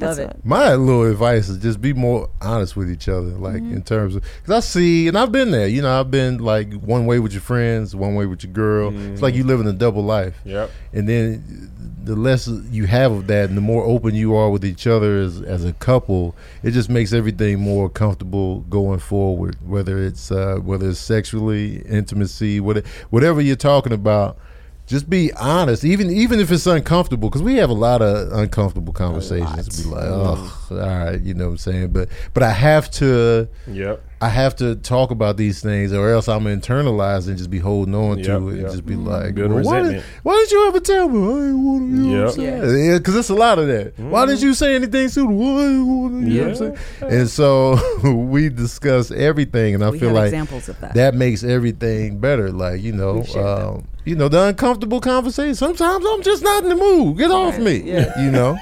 Love it. My little advice is just be more honest with each other, like mm-hmm. in terms of, because I see, and I've been there, you know, I've been like one way with your friends, one way with your girl. Mm-hmm. It's like you living a double life. Yep. And then the less you have of that and the more open you are with each other as, as a couple, it just makes everything more comfortable going forward, whether it's uh, whether it's sexually, intimacy, whatever, whatever you're talking about. Just be honest, even even if it's uncomfortable, because we have a lot of uncomfortable conversations. Be like, oh, all right, you know what I'm saying? But but I have to, yep. I have to talk about these things, or else I'm internalized and just be holding on yep, to it, yep. and just be like, well, why, did, why didn't you ever tell me? I ain't want to, you know yep. what I'm saying? Because yeah, it's a lot of that. Mm. Why didn't you say anything sooner? You yeah. know what I'm saying? And so we discuss everything, and I we feel like examples of that. That makes everything better. Like, you know. Um, you know, the uncomfortable conversation. Sometimes I'm just not in the mood. Get off me. Yeah. You know,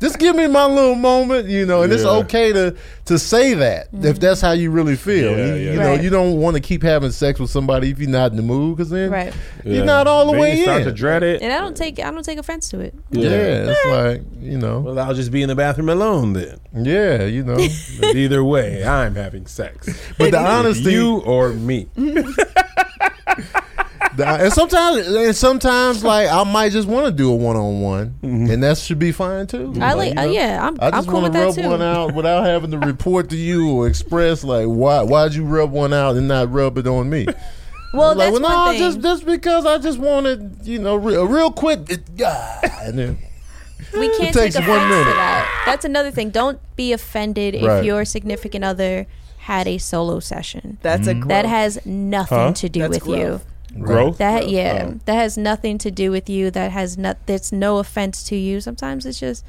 just give me my little moment, you know, and yeah. it's okay to to say that mm-hmm. if that's how you really feel. Yeah, you yeah. you right. know, you don't want to keep having sex with somebody if you're not in the mood, because then right. you're yeah. not all the Man, way you start in. To dread it. And I don't take I don't take offense to it. Yeah, yeah, it's like, you know. Well, I'll just be in the bathroom alone then. Yeah, you know. But either way, I'm having sex. But the honesty, you or me. And sometimes, and sometimes, like I might just want to do a one-on-one, mm-hmm. and that should be fine too. I like, like you know, yeah, I'm, I just I'm cool with that too. I just want to rub one out without having to report to you or express like why why'd you rub one out and not rub it on me. Well, that's like, well, no, one thing. Just just because I just wanted, you know, re- a real quick, it, ah, and then we can't take offense to that. That's another thing. Don't be offended right. if your significant other had a solo session. That's mm-hmm. a growth. That has nothing huh? to do that's with growth. You. Growth that yeah oh. that has nothing to do with you, that has not that's no offense to you. Sometimes it's just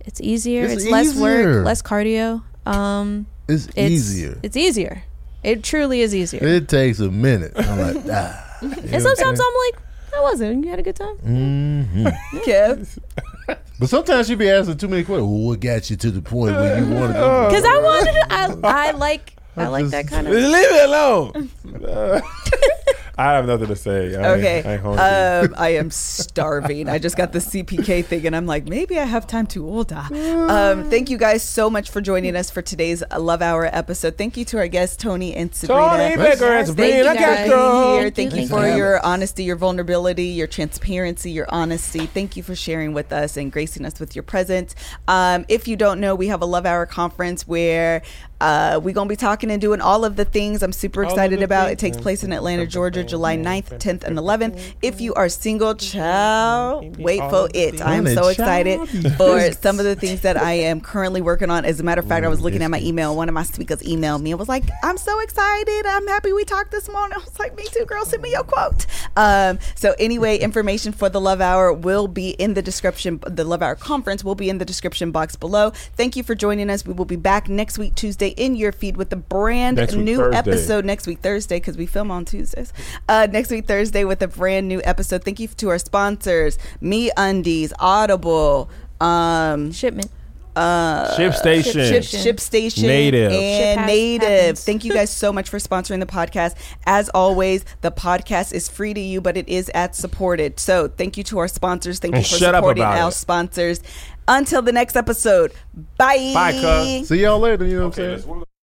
it's easier it's, it's easier. Less work, less cardio, um it's, it's easier it's easier it truly is easier. It takes a minute. I'm like ah. And sometimes I'm like I wasn't you had a good time mm-hmm. Kev. But sometimes you be asking too many questions. Well, what got you to the point where you wanted to go? Because I wanted to I, I like I like that kind of leave it alone. uh, I have nothing to say. I okay, ain't, I, ain't um, I am starving. I just got the C P K thing, and I'm like, maybe I have time to order. Um, thank you guys so much for joining us for today's Love Hour episode. Thank you to our guests, Tony and Sabrina. Tony Baker and Sabrina Castro. Thank, thank you for your honesty, your vulnerability, your transparency, your honesty. Thank you for sharing with us and gracing us with your presence. Um, if you don't know, we have a Love Hour conference where uh, we're going to be talking and doing all of the things I'm super excited about. It takes place in Atlanta, Georgia, July ninth, tenth, and eleventh. If you are single, child, wait for it. I am so excited for some of the things that I am currently working on. As a matter of fact, I was looking at my email. One of my speakers emailed me and was like, I'm so excited. I'm happy we talked this morning. I was like, me too, girl. Send me your quote. Um, so anyway, information for the Love Hour will be in the description. The Love Hour conference will be in the description box below. Thank you for joining us. We will be back next week, Tuesday, in your feed with a brand new Thursday. episode next week, Thursday, because we film on Tuesdays. Uh, next week, Thursday, with a brand new episode. Thank you to our sponsors, MeUndies, Audible, um, Shipment. Uh, ShipStation, Ship, Ship ShipStation, Native, and Ship Native. Happens. Thank you guys so much for sponsoring the podcast. As always, the podcast is free to you, but it is ad supported. So thank you to our sponsors. Thank and you for supporting our it. sponsors. Until the next episode, bye. Bye, cuz. See y'all later. You know okay, what I'm saying?